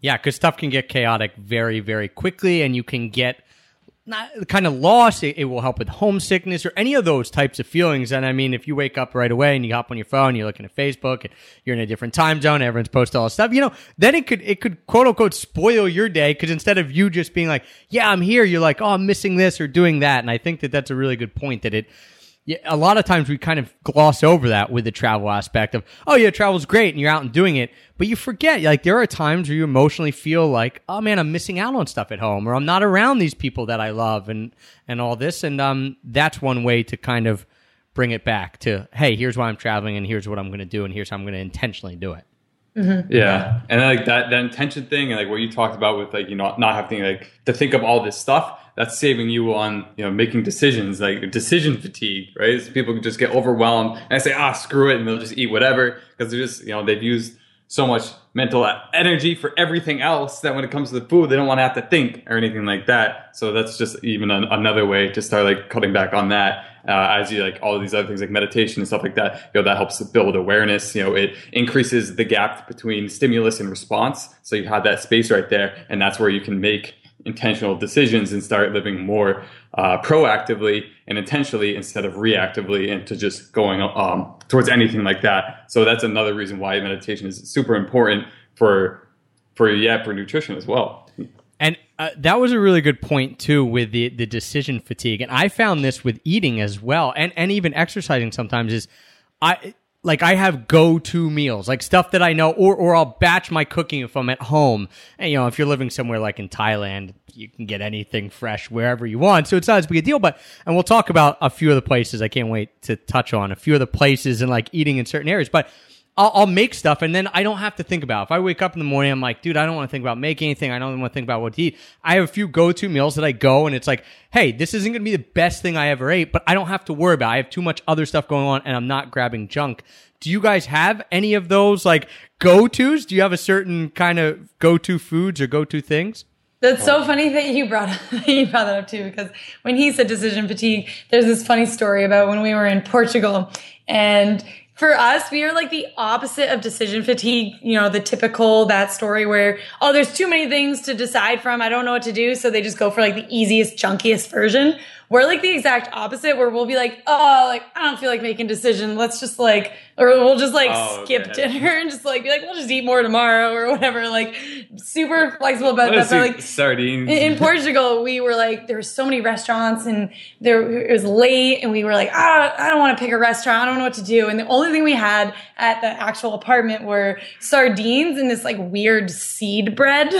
Yeah, because stuff can get chaotic very, very quickly, and you can get not kind of lost. It, it will help with homesickness or any of those types of feelings. And I mean, if you wake up right away and you hop on your phone, you're looking at Facebook, and you're in a different time zone, everyone's posting all this stuff, you know, then it could, it could quote unquote spoil your day. Cause instead of you just being like, yeah, I'm here, you're like, oh, I'm missing this or doing that. And I think that that's a really good point that it, yeah, a lot of times we kind of gloss over that with the travel aspect of, oh yeah, travel's great and you're out and doing it, but you forget, like there are times where you emotionally feel like, oh man, I'm missing out on stuff at home, or I'm not around these people that I love and, and all this. And um, that's one way to kind of bring it back to, hey, here's why I'm traveling and here's what I'm going to do and here's how I'm going to intentionally do it. Mm-hmm. Yeah. And like that, that intention thing and like what you talked about with like, you know, not having like to think of all this stuff. That's saving you on, you know, making decisions, like decision fatigue, right? So people can just get overwhelmed and I say, ah, screw it. And they'll just eat whatever because they're just, you know, they've used so much mental energy for everything else that when it comes to the food, they don't want to have to think or anything like that. So that's just even an, another way to start like cutting back on that. Uh, as you like all of these other things like meditation and stuff like that, you know, that helps to build awareness. You know, it increases the gap between stimulus and response. So you have that space right there. And that's where you can make intentional decisions and start living more uh, proactively and intentionally instead of reactively into just going um, towards anything like that. So that's another reason why meditation is super important for, for yeah, for nutrition as well. And uh, that was a really good point too with the, the decision fatigue. And I found this with eating as well and, and even exercising sometimes is I... Like I have go-to meals, like stuff that I know, or or I'll batch my cooking if I'm at home. And you know, if you're living somewhere like in Thailand, you can get anything fresh wherever you want. So it's not as big a deal, but, and we'll talk about a few of the places I can't wait to touch on, a few of the places and like eating in certain areas, but I'll, I'll make stuff and then I don't have to think about it. If I wake up in the morning, I'm like, dude, I don't want to think about making anything. I don't want to think about what to eat. I have a few go-to meals that I go and it's like, hey, this isn't going to be the best thing I ever ate, but I don't have to worry about it. I have too much other stuff going on and I'm not grabbing junk. Do you guys have any of those like go-tos? Do you have a certain kind of go-to foods or go-to things? That's so funny that you brought, up, you brought that up too, because when he said decision fatigue, there's this funny story about when we were in Portugal. And for us, we are like the opposite of decision fatigue, you know, the typical, that story where, oh, there's too many things to decide from. I don't know what to do. So they just go for like the easiest, junkiest version. We're like the exact opposite where we'll be like, oh, like, I don't feel like making a decision. Let's just like, or we'll just like oh, skip okay. dinner and just like be like, we'll just eat more tomorrow or whatever. Like super flexible about that. Like sardines. In, in Portugal, we were like, there were so many restaurants and there it was late and we were like, ah, I don't want to pick a restaurant. I don't know what to do. And the only thing we had at the actual apartment were sardines and this like weird seed bread.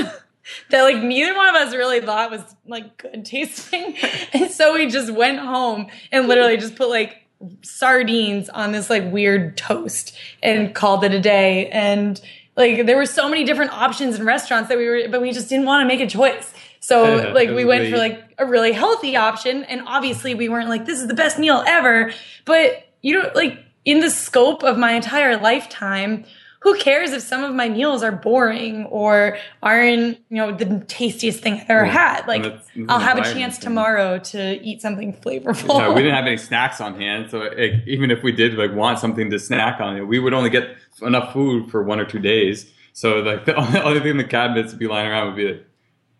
That like neither one of us really thought was like good tasting. And so we just went home and literally just put like sardines on this like weird toast and called it a day. And like there were so many different options in restaurants that we were, but we just didn't want to make a choice. So yeah, like we went great. for like a really healthy option. And obviously we weren't like, this is the best meal ever. But you know, like in the scope of my entire lifetime, who cares if some of my meals are boring or aren't, you know, the tastiest thing I've ever had? Like, that's, that's I'll have a chance thing. tomorrow to eat something flavorful. Yeah, we didn't have any snacks on hand, so it, even if we did like want something to snack on, we would only get enough food for one or two days. So like the only other thing in the cabinets would be lying around would be like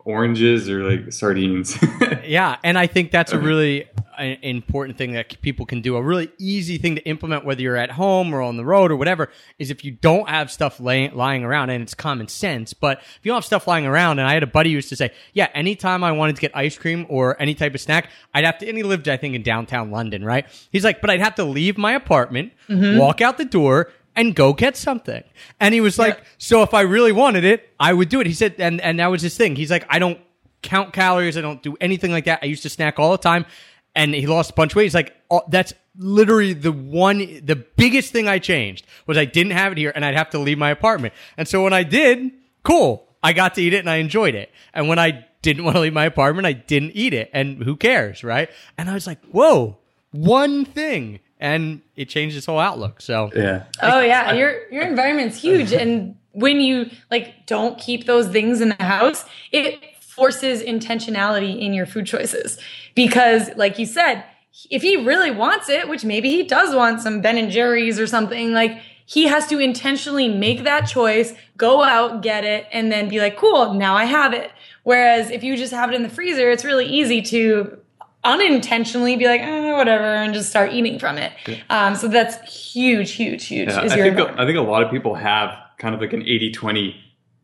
oranges or like sardines. Yeah, and I think that's a really an important thing that people can do, a really easy thing to implement, whether you're at home or on the road or whatever, is if you don't have stuff laying, lying around, and it's common sense, but if you don't have stuff lying around, and I had a buddy who used to say, yeah, anytime I wanted to get ice cream or any type of snack, I'd have to, and he lived, I think, in downtown London, right? He's like, but I'd have to leave my apartment, mm-hmm. walk out the door, and go get something. And he was like, yeah. so if I really wanted it, I would do it. He said, and, and that was his thing. He's like, I don't count calories. I don't do anything like that. I used to snack all the time. And he lost a bunch of weight. He's like, oh, that's literally the one, the biggest thing I changed was I didn't have it here and I'd have to leave my apartment. And so when I did, cool, I got to eat it and I enjoyed it. And when I didn't want to leave my apartment, I didn't eat it. And who cares, right? And I was like, whoa, one thing, and it changed his whole outlook. So yeah. Oh yeah, your your environment's huge, and when you like don't keep those things in the house, it forces intentionality in your food choices, because like you said, if he really wants it, which maybe he does want some Ben and Jerry's or something, like he has to intentionally make that choice, go out, get it, and then be like, cool, now I have it. Whereas if you just have it in the freezer, it's really easy to unintentionally be like, eh, whatever, and just start eating from it. Yeah. Um, so that's huge, huge, huge. Yeah, is I, your think a, I think a lot of people have kind of like an eighty twenty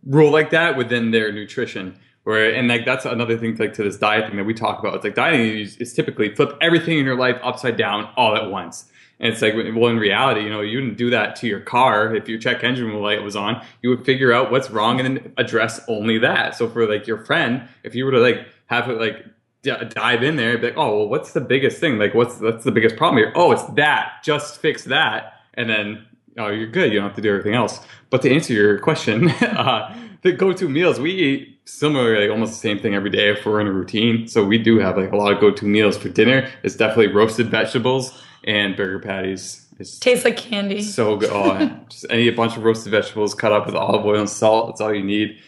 rule like that within their nutrition. Where, and like that's another thing, like to this diet thing that we talk about. It's like dieting is, is typically flip everything in your life upside down all at once. And it's like, well, in reality, you know, you wouldn't do that to your car. If your check engine light was on, you would figure out what's wrong and then address only that. So for like your friend, if you were to like have it like d- dive in there, be like, oh, well, what's the biggest thing? Like, what's that's the biggest problem here? Oh, it's that. Just fix that, and then oh, you're good. You don't have to do everything else. But to answer your question, uh, the go-to meals we eat. Similarly, like almost the same thing every day if we're in a routine. So we do have like a lot of go-to meals for dinner. It's definitely roasted vegetables and burger patties. It tastes like candy. So good. Oh, just any a bunch of roasted vegetables cut up with olive oil and salt. That's all you need.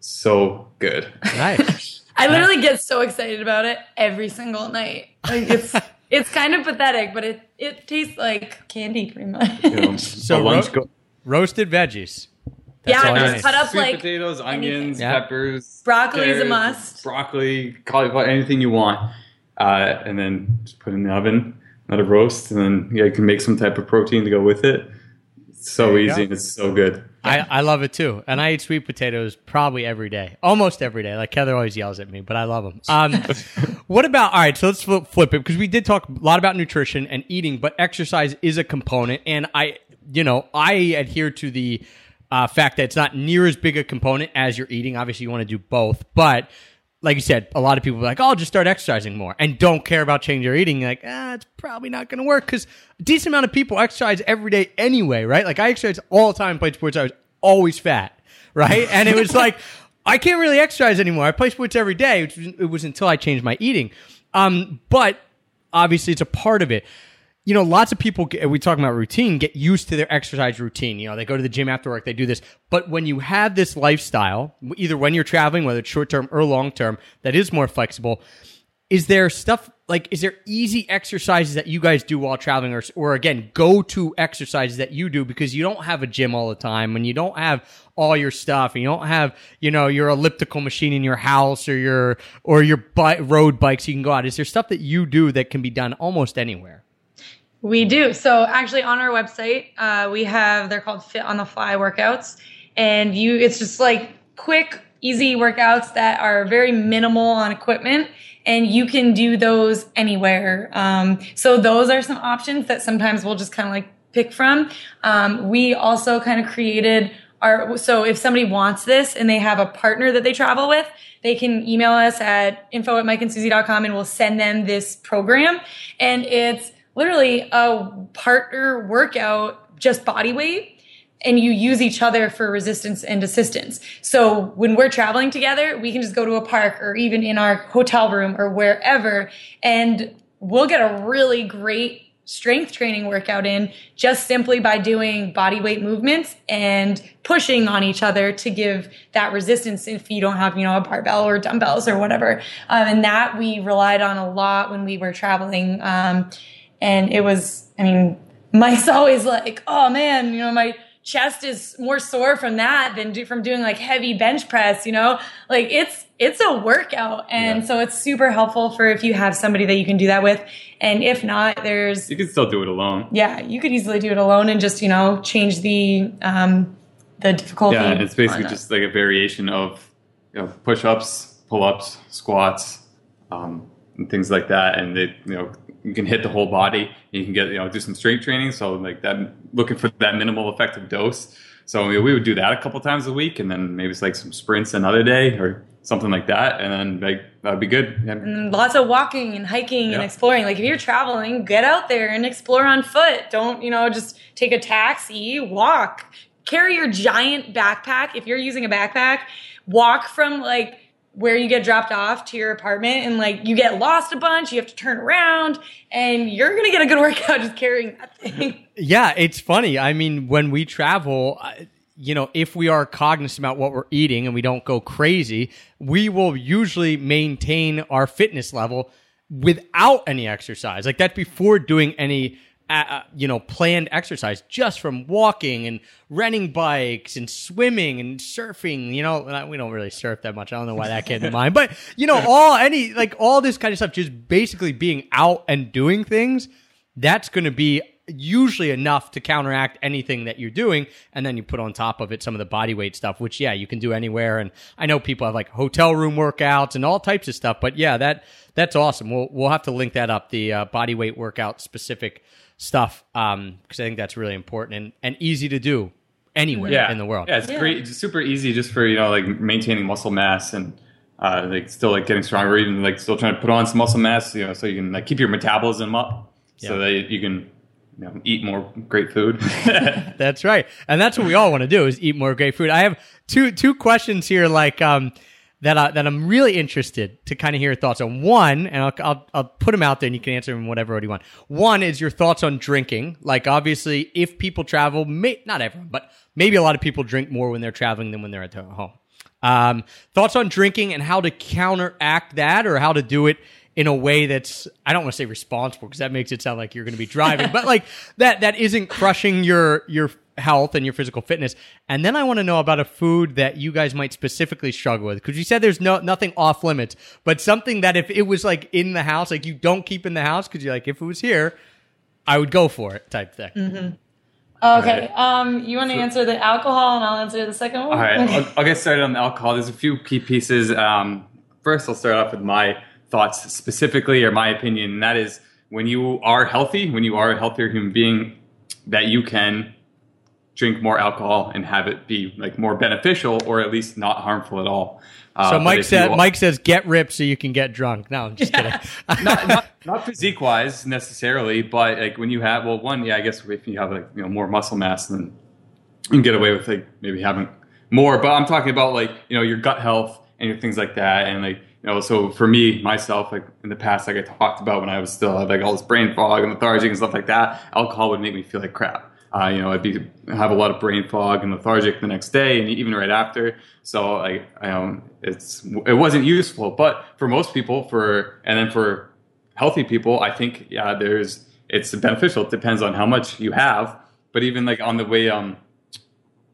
So good. Nice. I literally get so excited about it every single night. Like it's it's kind of pathetic, but it it tastes like candy pretty much. You know, so lunch ro- go- roasted veggies. That's yeah, just nice. Cut up sweet like potatoes, onions, yeah. peppers, broccoli is a must. Broccoli, cauliflower, anything you want, uh, and then just put it in the oven, let it roast, and then yeah, you can make some type of protein to go with it. It's so easy go. And it's so good. I, I love it too, and I eat sweet potatoes probably every day, almost every day. Like Heather always yells at me, but I love them. Um, what about all right? So let's flip, flip it because we did talk a lot about nutrition and eating, but exercise is a component, and I, you know, I adhere to the. Uh, fact that it's not near as big a component as you're eating. Obviously, you want to do both. But like you said, a lot of people are like, oh, I'll just start exercising more and don't care about changing your eating. You're like, ah, it's probably not going to work because a decent amount of people exercise every day anyway, right? Like I exercise all the time, played sports. I was always fat, right? And it was like, I can't really exercise anymore. I play sports every day, which it was until I changed my eating. Um, but obviously, it's a part of it. You know, lots of people, get, we talk about routine, get used to their exercise routine. You know, they go to the gym after work, they do this. But when you have this lifestyle, either when you're traveling, whether it's short-term or long-term, that is more flexible, is there stuff, like, is there easy exercises that you guys do while traveling or, or again, go-to exercises that you do because you don't have a gym all the time and you don't have all your stuff and you don't have, you know, your elliptical machine in your house or your, or your bi- road bikes you can go out? Is there stuff that you do that can be done almost anywhere? We do. So actually on our website, uh, we have, they're called Fit on the Fly workouts. And you, it's just like quick, easy workouts that are very minimal on equipment. And you can do those anywhere. Um, so those are some options that sometimes we'll just kind of like pick from. Um, we also kind of created our, so if somebody wants this and they have a partner that they travel with, they can email us at info at Mike and Susie dot com and we'll send them this program. And it's literally a partner workout, just body weight, and you use each other for resistance and assistance. So when we're traveling together, we can just go to a park or even in our hotel room or wherever, and we'll get a really great strength training workout in just simply by doing body weight movements and pushing on each other to give that resistance if you don't have, you know, a barbell or dumbbells or whatever. Um, and that we relied on a lot when we were traveling. Um, And it was, I mean, Mike's always like, oh man, you know, my chest is more sore from that than do, from doing like heavy bench press, you know, like it's, it's a workout. And yeah. So it's super helpful for if you have somebody that you can do that with. And if not, there's, you can still do it alone. Yeah. You could easily do it alone and just, you know, change the, um, the difficulty. Yeah. It's basically just like a variation of, you know, push-ups, pull-ups, squats, um, and things like that. And they, you know, you can hit the whole body. You can get, you know, do some strength training. So like that, looking for that minimal effective dose. So we would do that a couple times a week, and then maybe it's like some sprints another day or something like that. And then like that'd be good. And lots of walking and hiking yeah. and exploring. Like if you're traveling, get out there and explore on foot. Don't, you know, just take a taxi, walk, carry your giant backpack. If you're using a backpack, walk from like where you get dropped off to your apartment, and like you get lost a bunch, you have to turn around, and you're going to get a good workout just carrying that thing. Yeah, it's funny. I mean, when we travel, you know, if we are cognizant about what we're eating and we don't go crazy, we will usually maintain our fitness level without any exercise. Like that's before doing any Uh, you know, planned exercise, just from walking and renting bikes and swimming and surfing. You know, we don't really surf that much. I don't know why that came to mind, but you know, all any like all this kind of stuff, just basically being out and doing things. That's going to be usually enough to counteract anything that you're doing, and then you put on top of it some of the body weight stuff, which yeah, you can do anywhere. And I know people have like hotel room workouts and all types of stuff, but yeah, that that's awesome. We'll we'll have to link that up, the uh, body weight workout specific stuff, um because I think that's really important and, and easy to do anywhere yeah. in the world. Yeah, it's yeah. great. It's super easy just for, you know, like maintaining muscle mass and uh like still like getting stronger, even like still trying to put on some muscle mass, you know, so you can like keep your metabolism up yeah. so that you can, you know, eat more great food. That's right. And that's what we all want to do, is eat more great food. I have two two questions here, like um that I, that I'm really interested to kind of hear your thoughts on. One, and I'll, I'll, I'll put them out there and you can answer them whatever order you want. One is your thoughts on drinking. Like obviously if people travel, may, not everyone, but maybe a lot of people drink more when they're traveling than when they're at home. Um, thoughts on drinking and how to counteract that, or how to do it in a way that's, I don't want to say responsible because that makes it sound like you're going to be driving, but like that, that isn't crushing your, your health and your physical fitness. And then I want to know about a food that you guys might specifically struggle with, because you said there's no nothing off limits, but something that if it was like in the house, like you don't keep in the house because you're like, if it was here, I would go for it type thing. Mm-hmm. Okay. Right. Um, you want to answer the alcohol and I'll answer the second one? All right. Okay. I'll, I'll get started on the alcohol. There's a few key pieces. Um, first, I'll start off with my thoughts specifically, or my opinion, and that is when you are healthy, when you are a healthier human being, that you can drink more alcohol and have it be like more beneficial, or at least not harmful at all. Uh, so Mike said, you, Mike says, get ripped so you can get drunk. No, I'm just yeah. kidding. not, not, not physique wise necessarily, but like when you have, well, one, yeah, I guess if you have like, you know, more muscle mass, then you can get away with like maybe having more, but I'm talking about like, you know, your gut health and your things like that. And like, you know, so for me, myself, like in the past, like I talked about when I was still had like all this brain fog and lethargic and stuff like that, alcohol would make me feel like crap. Uh, you know, I'd be, have a lot of brain fog and lethargic the next day and even right after. So I, I um, it's, it wasn't useful, but for most people for, and then for healthy people, I think, yeah, there's, it's beneficial. It depends on how much you have, but even like on the way, um,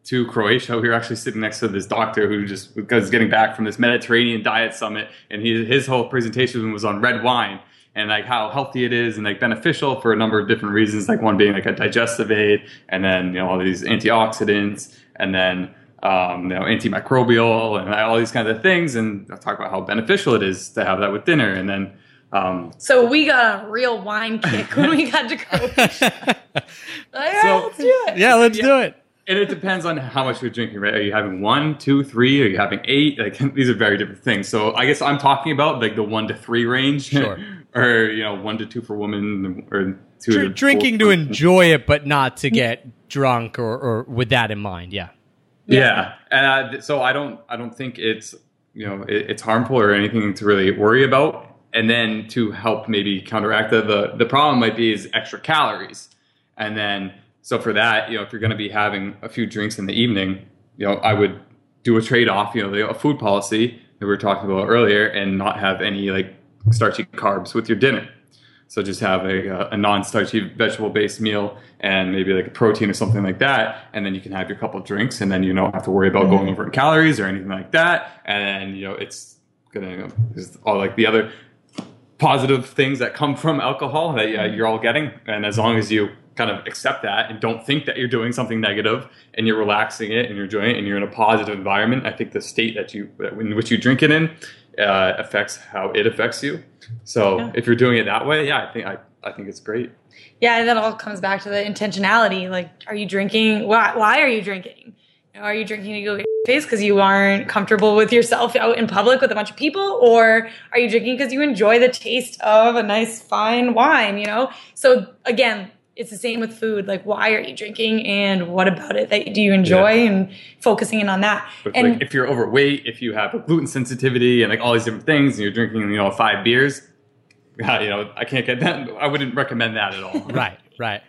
to Croatia, we were actually sitting next to this doctor who just was getting back from this Mediterranean Diet Summit. And he, his whole presentation was on red wine and like how healthy it is and like beneficial for a number of different reasons. Like one being like a digestive aid, and then, you know, all these antioxidants, and then, um, you know, antimicrobial and all these kinds of things. And I'll talk about how beneficial it is to have that with dinner. And then, um, so we got a real wine kick when we got to Croatia. Like, all right, so, let's do it. Yeah, let's yeah. do it. And it depends on how much you're drinking, right? Are you having one, two, three? Are you having eight? Like these are very different things. So I guess I'm talking about like the one to three range, sure. Or you know, one to two for women, or two. Dr- to drinking four. To enjoy it, but not to get drunk, or, or with that in mind, yeah. Yeah, yeah. Uh, so I don't, I don't think it's, you know, it, it's harmful or anything to really worry about. And then to help maybe counteract the the, the problem might be is extra calories, and then. So for that, you know, if you're going to be having a few drinks in the evening, you know, I would do a trade-off, you know, a food policy that we were talking about earlier, and not have any like starchy carbs with your dinner. So just have a, a non-starchy vegetable-based meal and maybe like a protein or something like that. And then you can have your couple of drinks, and then you don't have to worry about going over in calories or anything like that. And, you know, it's going to, it's all like the other positive things that come from alcohol that uh, you're all getting. And as long as you kind of accept that and don't think that you're doing something negative, and you're relaxing it and you're enjoying it and you're in a positive environment, I think the state that you, in which you drink it in, uh, affects how it affects you. So yeah. if you're doing it that way, yeah, I think, I, I think it's great. Yeah. And that all comes back to the intentionality. Like, are you drinking? Why, why are you drinking? You know, are you drinking to go get your face because you aren't comfortable with yourself out in public with a bunch of people? Or are you drinking because you enjoy the taste of a nice, fine wine, you know? So again, it's the same with food. Like, why are you drinking and what about it that do you enjoy, yeah. and focusing in on that. But and like if you're overweight, if you have gluten sensitivity and like all these different things and you're drinking, you know, five beers, God, you know, I can't get that. I wouldn't recommend that at all. Right, right.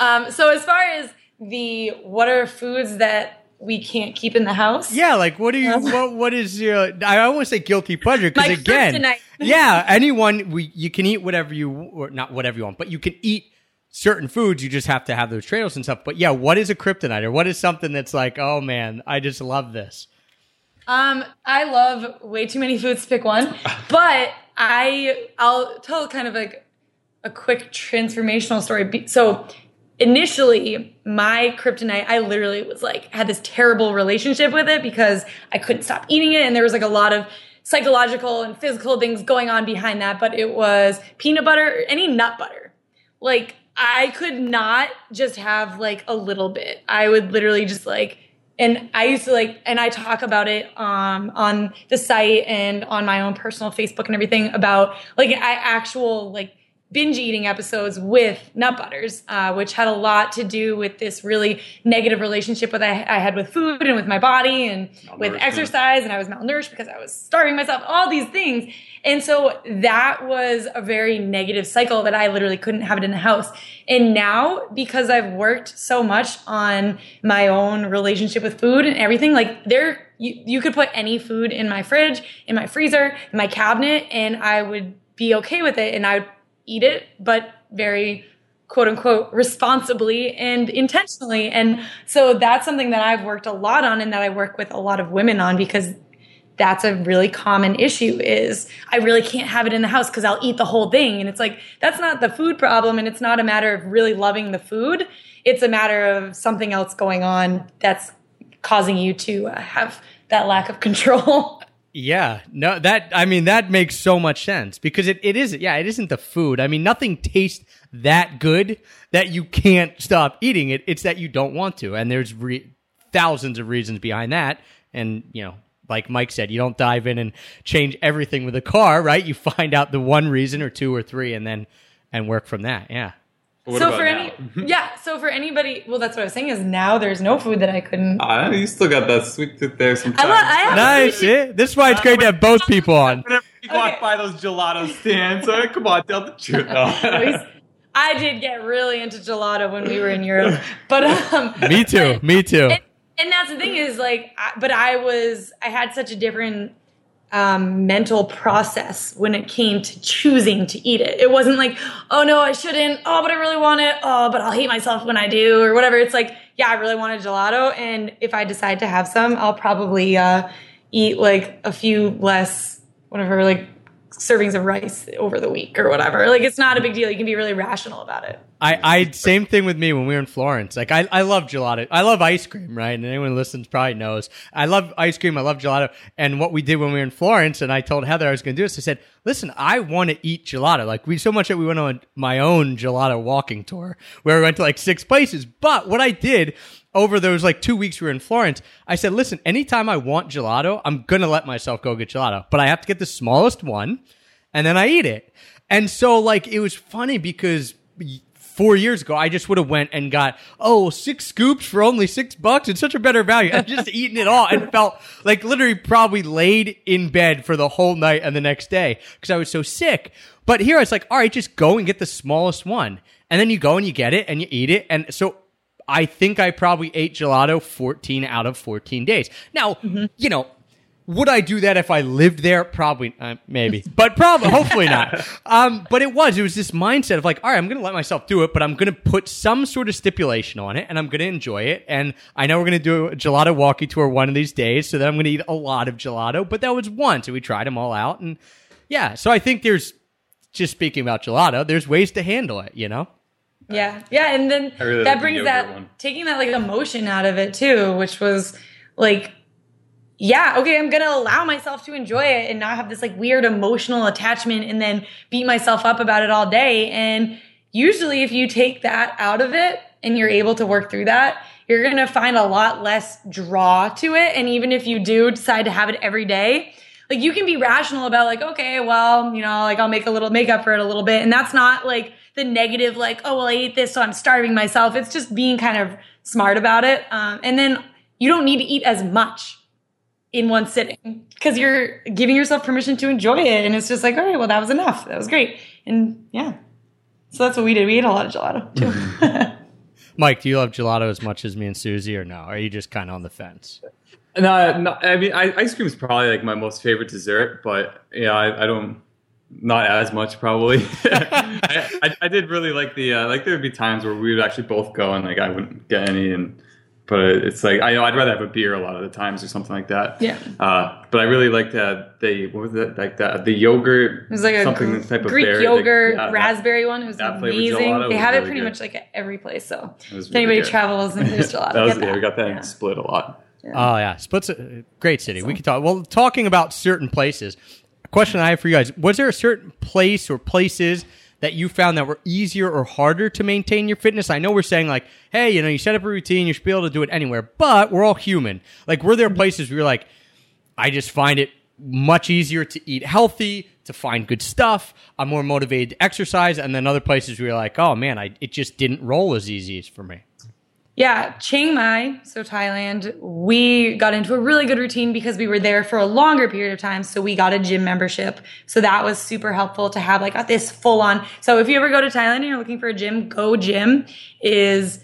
Um, so as far as the what are foods that we can't keep in the house. Yeah, like what do you, what, what is your, I don't want to say guilty pleasure because again, yeah, anyone, we you can eat whatever you, or not whatever you want, but you can eat certain foods, you just have to have those trails and stuff. But yeah, what is a kryptonite or what is something that's like, oh man, I just love this? Um, I love way too many foods to pick one, but I, I'll tell kind of like a quick transformational story. So initially, my kryptonite, I literally was like, had this terrible relationship with it because I couldn't stop eating it. And there was like a lot of psychological and physical things going on behind that. But it was peanut butter, or any nut butter. Like, I could not just have like a little bit. I would literally just like, and I used to like, and I talk about it um, on the site and on my own personal Facebook and everything about like I actual like, binge eating episodes with nut butters, uh, which had a lot to do with this really negative relationship that I, I had with food and with my body and with exercise. And I was malnourished because I was starving myself, all these things. And so that was a very negative cycle that I literally couldn't have it in the house. And now, because I've worked so much on my own relationship with food and everything, like there, you, you could put any food in my fridge, in my freezer, in my cabinet, and I would be okay with it. And I would eat it, but very quote unquote responsibly and intentionally. And so that's something that I've worked a lot on and that I work with a lot of women on, because that's a really common issue is I really can't have it in the house because I'll eat the whole thing. And it's like, that's not the food problem. And it's not a matter of really loving the food. It's a matter of something else going on that's causing you to have that lack of control. Yeah, no, that, I mean, that makes so much sense because it, it is, yeah, it isn't the food. I mean, nothing tastes that good that you can't stop eating it. It's that you don't want to. And there's re- thousands of reasons behind that. And, you know, like Mike said, you don't dive in and change everything with a car, right? You find out the one reason or two or three and then, and work from that. Yeah. What so for now? any, yeah. So for anybody, well, that's what I was saying is now there's no food that I couldn't. Uh, you still got that sweet tooth there sometimes. I love, I nice. Yeah. This is why it's uh, great when, to have both people on. Whenever you okay. walk by those gelato stands, so, come on, tell the truth. No. I did get really into gelato when we were in Europe, but um, me too, but, me too. And, and that's the thing is like, I, but I was, I had such a different. Um, mental process when it came to choosing to eat it. It wasn't like, oh no, I shouldn't. Oh, but I really want it. Oh, but I'll hate myself when I do or whatever. It's like, yeah, I really want a gelato. And if I decide to have some, I'll probably uh, eat like a few less, whatever, like servings of rice over the week or whatever. Like it's not a big deal. You can be really rational about it. I, I same thing with me when we were in Florence. Like I, I love gelato. I love ice cream, right? And anyone who listens probably knows. I love ice cream. I love gelato. And what we did when we were in Florence, and I told Heather I was going to do this. I said, listen, I want to eat gelato. Like we so much that we went on my own gelato walking tour where we went to like six places. But what I did over those like two weeks we were in Florence, I said, listen, anytime I want gelato, I'm going to let myself go get gelato. But I have to get the smallest one and then I eat it. And so like it was funny because Four years ago, I just would have went and got, oh, six scoops for only six bucks. It's such a better value. I've just eaten it all and felt like literally probably laid in bed for the whole night and the next day because I was so sick. But here it's like, all right, just go and get the smallest one. And then you go and you get it and you eat it. And so I think I probably ate gelato fourteen out of fourteen days. Now, mm-hmm. you know, would I do that if I lived there? Probably, uh, maybe, but probably, hopefully not. Um, but it was, it was this mindset of like, all right, I'm going to let myself do it, but I'm going to put some sort of stipulation on it and I'm going to enjoy it. And I know we're going to do a gelato walkie tour one of these days. So then I'm going to eat a lot of gelato, but that was one. So we tried them all out. And yeah, so I think there's just speaking about gelato, there's ways to handle it, you know? Yeah. Yeah. And then really that brings that, one. taking that like emotion out of it too, which was like, yeah, okay, I'm going to allow myself to enjoy it and not have this like weird emotional attachment and then beat myself up about it all day. And usually if you take that out of it and you're able to work through that, you're going to find a lot less draw to it. And even if you do decide to have it every day, like you can be rational about like, okay, well, you know, like I'll make a little make up for it a little bit. And that's not like the negative, like, oh, well, I ate this, so I'm starving myself. It's just being kind of smart about it. Um, and then you don't need to eat as much in one sitting because you're giving yourself permission to enjoy it. And it's just like, all right, well, that was enough. That was great. And yeah. So that's what we did. We ate a lot of gelato too. Mike, do you love gelato as much as me and Suzie or no? Or are you just kind of on the fence? No, no, I mean, I, ice cream is probably like my most favorite dessert, but yeah, I, I don't, not as much probably. I, I, I did really like the, uh, like there would be times where we would actually both go and like, I wouldn't get any and, but it's like, I know I'd rather have a beer a lot of the times or something like that. Yeah. Uh, but I really liked that the, what was that? Like that, the yogurt. It was like something a type Greek of berry, yogurt, like, yeah, raspberry that, one. It was amazing. They was have really it pretty good. Much like at every place. So if really anybody good. Travels and there's gelato. that was, yeah, that. We got that yeah. in Split a lot. Yeah. Oh, yeah. Split's a great city. Awesome. We could talk. Well, talking about certain places, a question I have for you guys. Was there a certain place or places that you found that were easier or harder to maintain your fitness? I know we're saying like, hey, you know, you set up a routine, you should be able to do it anywhere, but we're all human. Like, were there places where you're like, I just find it much easier to eat healthy, to find good stuff, I'm more motivated to exercise, and then other places where you're like, oh man, I it just didn't roll as easy as for me? Yeah, Chiang Mai, so Thailand, we got into a really good routine because we were there for a longer period of time, so we got a gym membership. So that was super helpful to have like this full on. So if you ever go to Thailand and you're looking for a gym, Go Gym is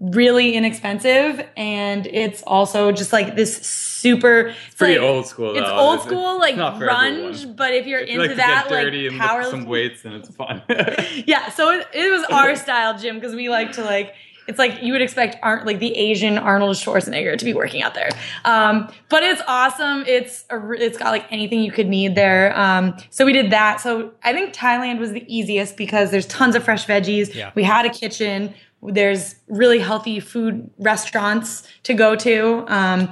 really inexpensive, and it's also just like this super it's pretty like, old school though. It's old school like grunge, but if you're if into you like that like power some weights, then it's fun. Yeah, so it, it was our style gym because we like to like it's like you would expect aren't like the Asian Arnold Schwarzenegger to be working out there. Um, but it's awesome. It's a, it's got like anything you could need there. Um, so we did that. So I think Thailand was the easiest because there's tons of fresh veggies. Yeah. We had a kitchen. There's really healthy food restaurants to go to. Um,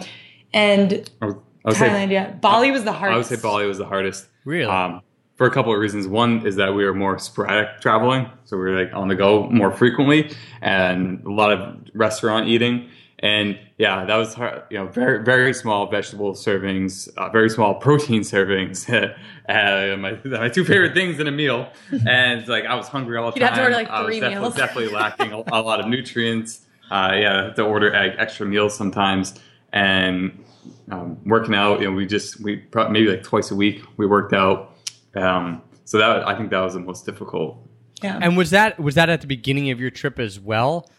and I would, I would Thailand, say, yeah. Bali was the hardest. I would say Bali was the hardest. Really? Um, for a couple of reasons. One is that we were more sporadic traveling. So we were like on the go more frequently and a lot of restaurant eating. And yeah, that was hard, you know, very, very small vegetable servings, uh, very small protein servings. uh, my, my two favorite things in a meal. And like, I was hungry all the You'd time. You'd have to order like three I was meals. Definitely, definitely lacking a, a lot of nutrients. Uh, yeah, I have to order extra meals sometimes. And um, working out, you know, we just, we pro- maybe like twice a week we worked out. Um, so that, I think that was the most difficult. Yeah. And was that, was that at the beginning of your trip as well?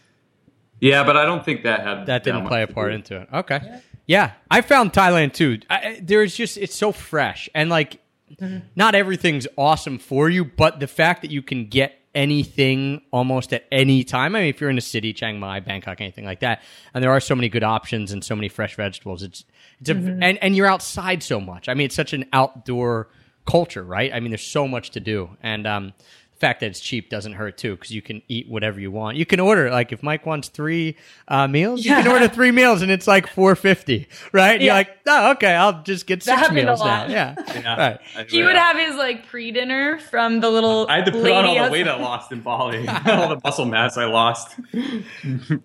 Yeah, but I don't think that had, that didn't that play a part into it. Okay. Yeah. yeah. I found Thailand too. I, there's just, it's so fresh and like, mm-hmm. not everything's awesome for you, but the fact that you can get anything almost at any time. I mean, if you're in a city, Chiang Mai, Bangkok, anything like that, and there are so many good options and so many fresh vegetables, it's, it's a, mm-hmm. and, and you're outside so much. I mean, it's such an outdoor culture, right? I mean, there's so much to do, and um, the fact that it's cheap doesn't hurt too, because you can eat whatever you want. You can order like if Mike wants three uh, meals, yeah. you can order three meals, and it's like four fifty, right? Yeah. You're like, oh, okay, I'll just get six meals now. Yeah, yeah. Right. He would have his like pre-dinner from the little. I had to put on all the weight I lost in Bali, all the muscle mass I lost.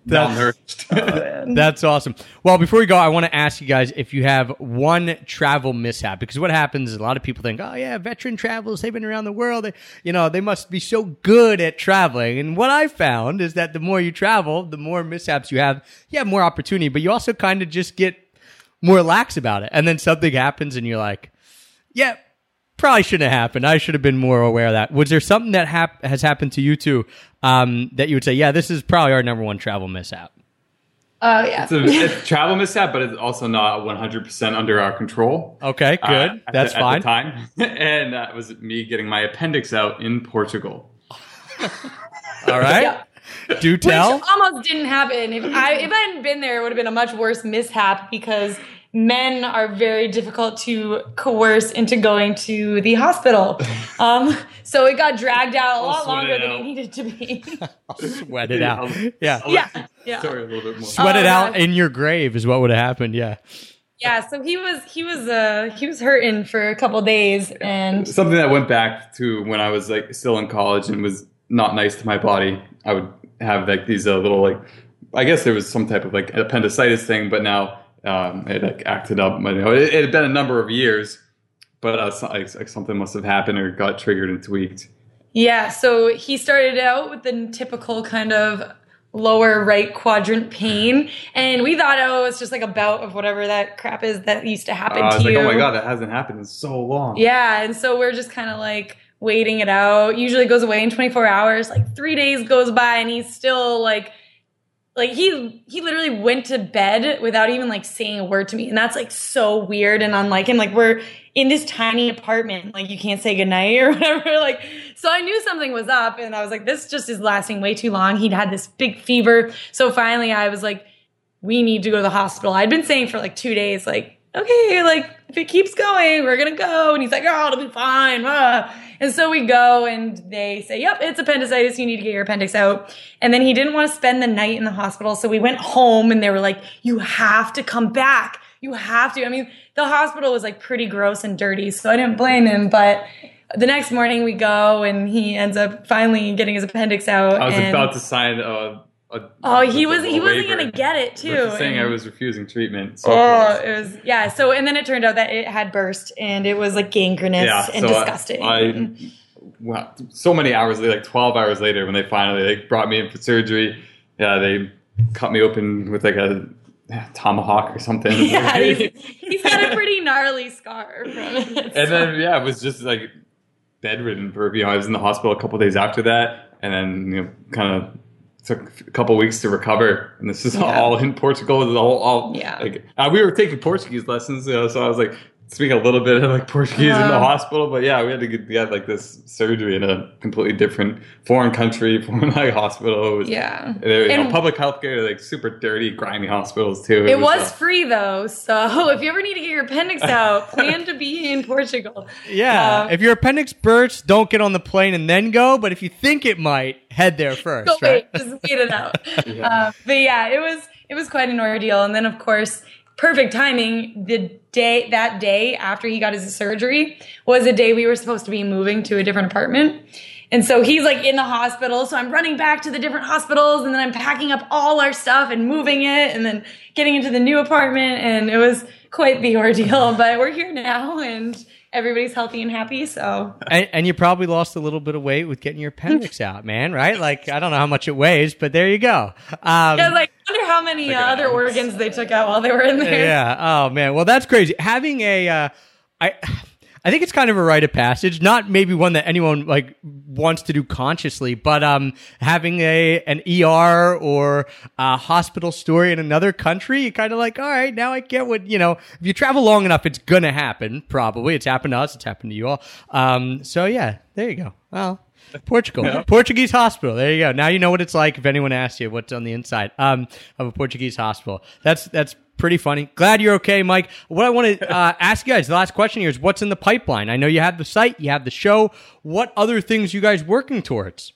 That's, oh, that's awesome. Well, before we go, I want to ask you guys if you have one travel mishap, because what happens is a lot of people think, oh yeah, veteran travelers, they've been around the world, they, you know, they must be so good at traveling. And what I found is that the more you travel, the more mishaps you have. You have more opportunity, but you also kind of just get more lax about it. And then something happens and you're like, yeah, probably shouldn't have happened. I should have been more aware of that. Was there something that hap- has happened to you two um, that you would say, yeah, this is probably our number one travel mishap? Oh, yeah. It's a, it's travel mishap, but it's also not one hundred percent under our control. Okay, good. Uh, That's the, fine. At the time. And that was me getting my appendix out in Portugal. All right. Yeah. Do tell. Which almost didn't happen. If I, if I hadn't been there, it would have been a much worse mishap because men are very difficult to coerce into going to the hospital. Um, so it got dragged out a lot longer than it needed to be. I'll sweat it out. Yeah. Yeah. Yeah. Sorry, a little bit more. Sweat oh, it out yeah. in your grave is what would have happened. Yeah. Yeah. So he was, he was, uh, he was hurting for a couple of days, and something that went back to when I was like still in college and was not nice to my body. I would have like these uh, little, like, I guess there was some type of like appendicitis thing, but now, um, it like acted up, you know, it, it had been a number of years, but uh, like something must have happened or got triggered and tweaked. Yeah, so he started out with the typical kind of lower right quadrant pain, and we thought, oh, it's just like a bout of whatever that crap is that used to happen uh, to like, you. Oh my God, that hasn't happened in so long. Yeah, and so we're just kind of like waiting it out. Usually goes away in twenty-four hours. Like three days goes by, and he's still like, like he he literally went to bed without even like saying a word to me, and that's like so weird and unlike him. Like we're in this tiny apartment, like you can't say goodnight or whatever. Like, so I knew something was up, and I was like, this just is lasting way too long. He'd had this big fever. So finally I was like, we need to go to the hospital. I'd been saying for like two days, like, okay, like if it keeps going, we're going to go. And he's like, oh, it'll be fine. Ah. And so we go, and they say, yep, it's appendicitis. You need to get your appendix out. And then he didn't want to spend the night in the hospital. So we went home, and they were like, you have to come back. You have to. I mean, the hospital was like pretty gross and dirty, so I didn't blame him. But the next morning we go, and he ends up finally getting his appendix out. I was and about to sign a. a oh, he was he wasn't gonna get it too. Just saying, and I was refusing treatment. So oh, it was yeah. So and then it turned out that it had burst, and it was like gangrenous yeah, and so disgusting. I, I well, so many hours later, like twelve hours later, when they finally like brought me in for surgery, yeah, they cut me open with like a. tomahawk or something. Yeah, he's, he's got a pretty gnarly scar from it. And then, yeah, I was just like bedridden for, you know, I was in the hospital a couple days after that, and then, you know, kind of took a couple weeks to recover. And this is yeah. all in Portugal. The whole, all, yeah. Like, uh, we were taking Portuguese lessons, you know, so I was like speaking a little bit of like Portuguese um, in the hospital, but yeah, we had to get, we had like this surgery in a completely different foreign country, foreign like hospital. It was, yeah, and, it, and know, public healthcare, like super dirty, grimy hospitals too. It, it was, was uh, free though, so if you ever need to get your appendix out, plan to be in Portugal. Yeah, um, if your appendix bursts, don't get on the plane and then go. But if you think it might, head there first. So right? Wait, just wait it out. yeah. Uh, but yeah, it was it was quite an ordeal, and then of course. Perfect timing. The day that day after he got his surgery was a day we were supposed to be moving to a different apartment. And so he's like in the hospital. So I'm running back to the different hospitals, and then I'm packing up all our stuff and moving it and then getting into the new apartment. And it was quite the ordeal, but we're here now and everybody's healthy and happy. So, and, and you probably lost a little bit of weight with getting your appendix out, man, right? Like, I don't know how much it weighs, but there you go. Um, yeah, like, I wonder how many uh, other organs they took out while they were in there. Yeah. Oh, man. Well, that's crazy. Having a, uh, I, I think it's kind of a rite of passage, not maybe one that anyone like wants to do consciously, but um, having a an E R or a hospital story in another country, you're kind of like, all right, now I get what, you know, if you travel long enough, it's going to happen, probably. It's happened to us. It's happened to you all. Um, so, yeah, there you go. Well, Portugal. No. Portuguese hospital. There you go. Now you know what it's like if anyone asks you what's on the inside um, of a Portuguese hospital. That's that's. Pretty funny. Glad you're okay, Mike. What I want to uh, ask you guys, the last question here is, what's in the pipeline? I know you have the site, you have the show. What other things you guys working towards?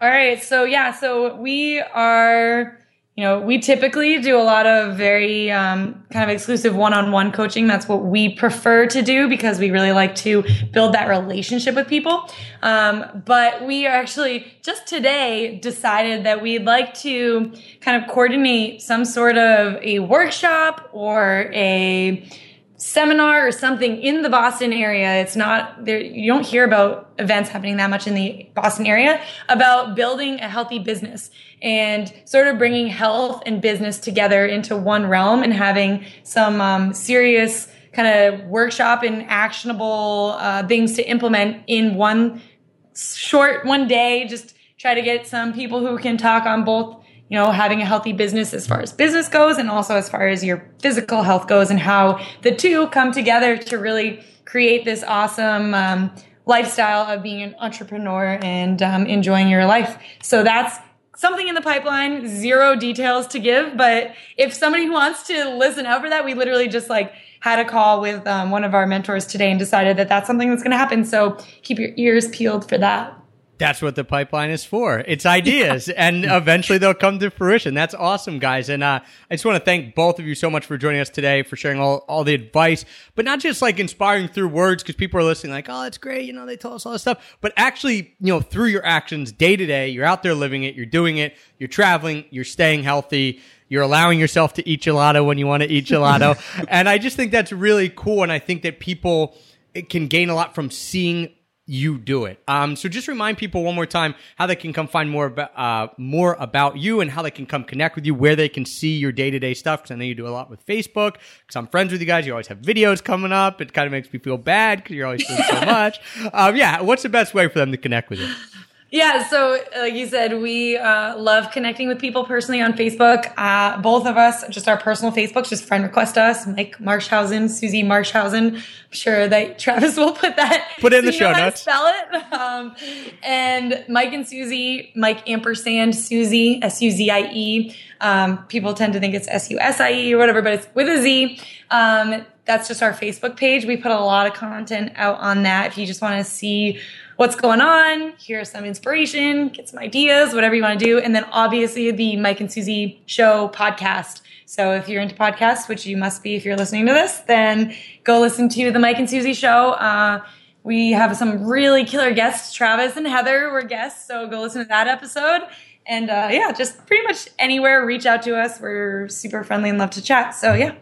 All right. So, yeah. So we are, you know, we typically do a lot of very um, kind of exclusive one-on-one coaching. That's what we prefer to do because we really like to build that relationship with people. Um, but we are actually just today decided that we'd like to kind of coordinate some sort of a workshop or a seminar or something in the Boston area. It's not there. You don't hear about events happening that much in the Boston area about building a healthy business and sort of bringing health and business together into one realm and having some um, serious kind of workshop and actionable uh, things to implement in one short one day. Just try to get some people who can talk on both, you know, having a healthy business as far as business goes and also as far as your physical health goes and how the two come together to really create this awesome um, lifestyle of being an entrepreneur and um, enjoying your life. So that's something in the pipeline, zero details to give. But if somebody wants to listen out for that, we literally just like had a call with um, one of our mentors today and decided that that's something that's going to happen. So keep your ears peeled for that. That's what the pipeline is for. It's ideas, yeah. And eventually they'll come to fruition. That's awesome, guys. And uh I just want to thank both of you so much for joining us today, for sharing all, all the advice, but not just like inspiring through words, because people are listening like, oh, that's great. You know, they told us all this stuff, but actually, you know, through your actions day to day, you're out there living it, you're doing it, you're traveling, you're staying healthy. You're allowing yourself to eat gelato when you want to eat gelato. And I just think that's really cool. And I think that people it can gain a lot from seeing you do it. Um, so just remind people one more time how they can come find more about, uh, more about you and how they can come connect with you, where they can see your day-to-day stuff. Because I know you do a lot with Facebook. Because I'm friends with you guys. You always have videos coming up. It kind of makes me feel bad because you're always doing so much. Um, yeah. What's the best way for them to connect with you? Yeah. So like you said, we uh, love connecting with people personally on Facebook. Uh, both of us, just our personal Facebooks, just friend request us, Mike Marshausen, Suzie Marshausen. I'm sure that Travis will put that. Put it in so the you show know notes. How to spell it. Um, and Mike and Suzie, Mike ampersand Suzie, S U Z I E. Um, people tend to think it's S U S I E or whatever, but it's with a Z. Um, that's just our Facebook page. We put a lot of content out on that. If you just want to see what's going on, here's some inspiration, get some ideas, whatever you want to do. And then obviously the Mike and Suzie Show podcast. So if you're into podcasts, which you must be if you're listening to this, then go listen to the Mike and Suzie Show. Uh, we have some really killer guests. Travis and Heather were guests, so go listen to that episode. And uh, yeah, just pretty much anywhere, reach out to us. We're super friendly and love to chat. So yeah.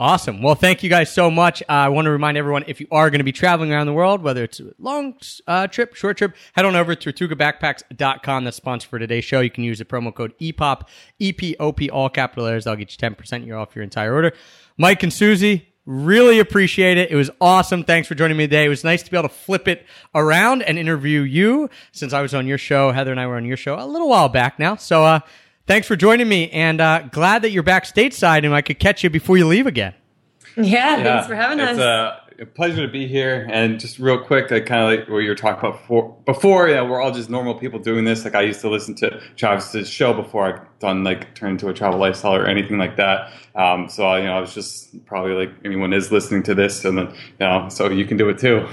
Awesome. Well, thank you guys so much. Uh, I want to remind everyone, if you are going to be traveling around the world, whether it's a long uh, trip, short trip, head on over to Tortuga Backpacks dot com. That's sponsored for today's show. You can use the promo code E P O P, E P O P, all capital letters. I'll get you ten percent off your entire order. Mike and Suzie, really appreciate it. It was awesome. Thanks for joining me today. It was nice to be able to flip it around and interview you since I was on your show. Heather and I were on your show a little while back now. So, uh, thanks for joining me, and uh, glad that you're back stateside, and I could catch you before you leave again. Yeah, yeah, thanks for having it's us. It's a pleasure to be here, and just real quick, like, kind of like what you were talking about before, before yeah, we're all just normal people doing this. Like I used to listen to Travis's show before I done like turned into a travel lifestyle or anything like that. Um, so I, you know, I was just probably like anyone is listening to this, and then you know, so you can do it too.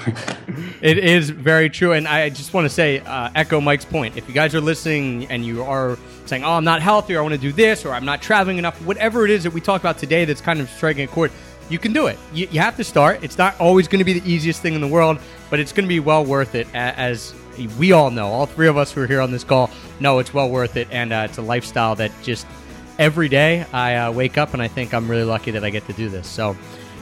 It is very true, and I just want to say, uh, echo Mike's point. If you guys are listening and you are saying, oh, I'm not healthy, or I want to do this, or I'm not traveling enough, whatever it is that we talked about today that's kind of striking a chord, you can do it. You, you have to start. It's not always going to be the easiest thing in the world, but it's going to be well worth it. As we all know, all three of us who are here on this call know it's well worth it, and uh, it's a lifestyle that just every day I uh, wake up and I think I'm really lucky that I get to do this. So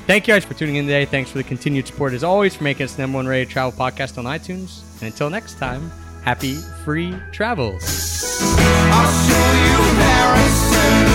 thank you guys for tuning in today. Thanks for the continued support, as always, for making us the number one rated travel podcast on iTunes. And until next time, happy free travels. I'll show you Paris.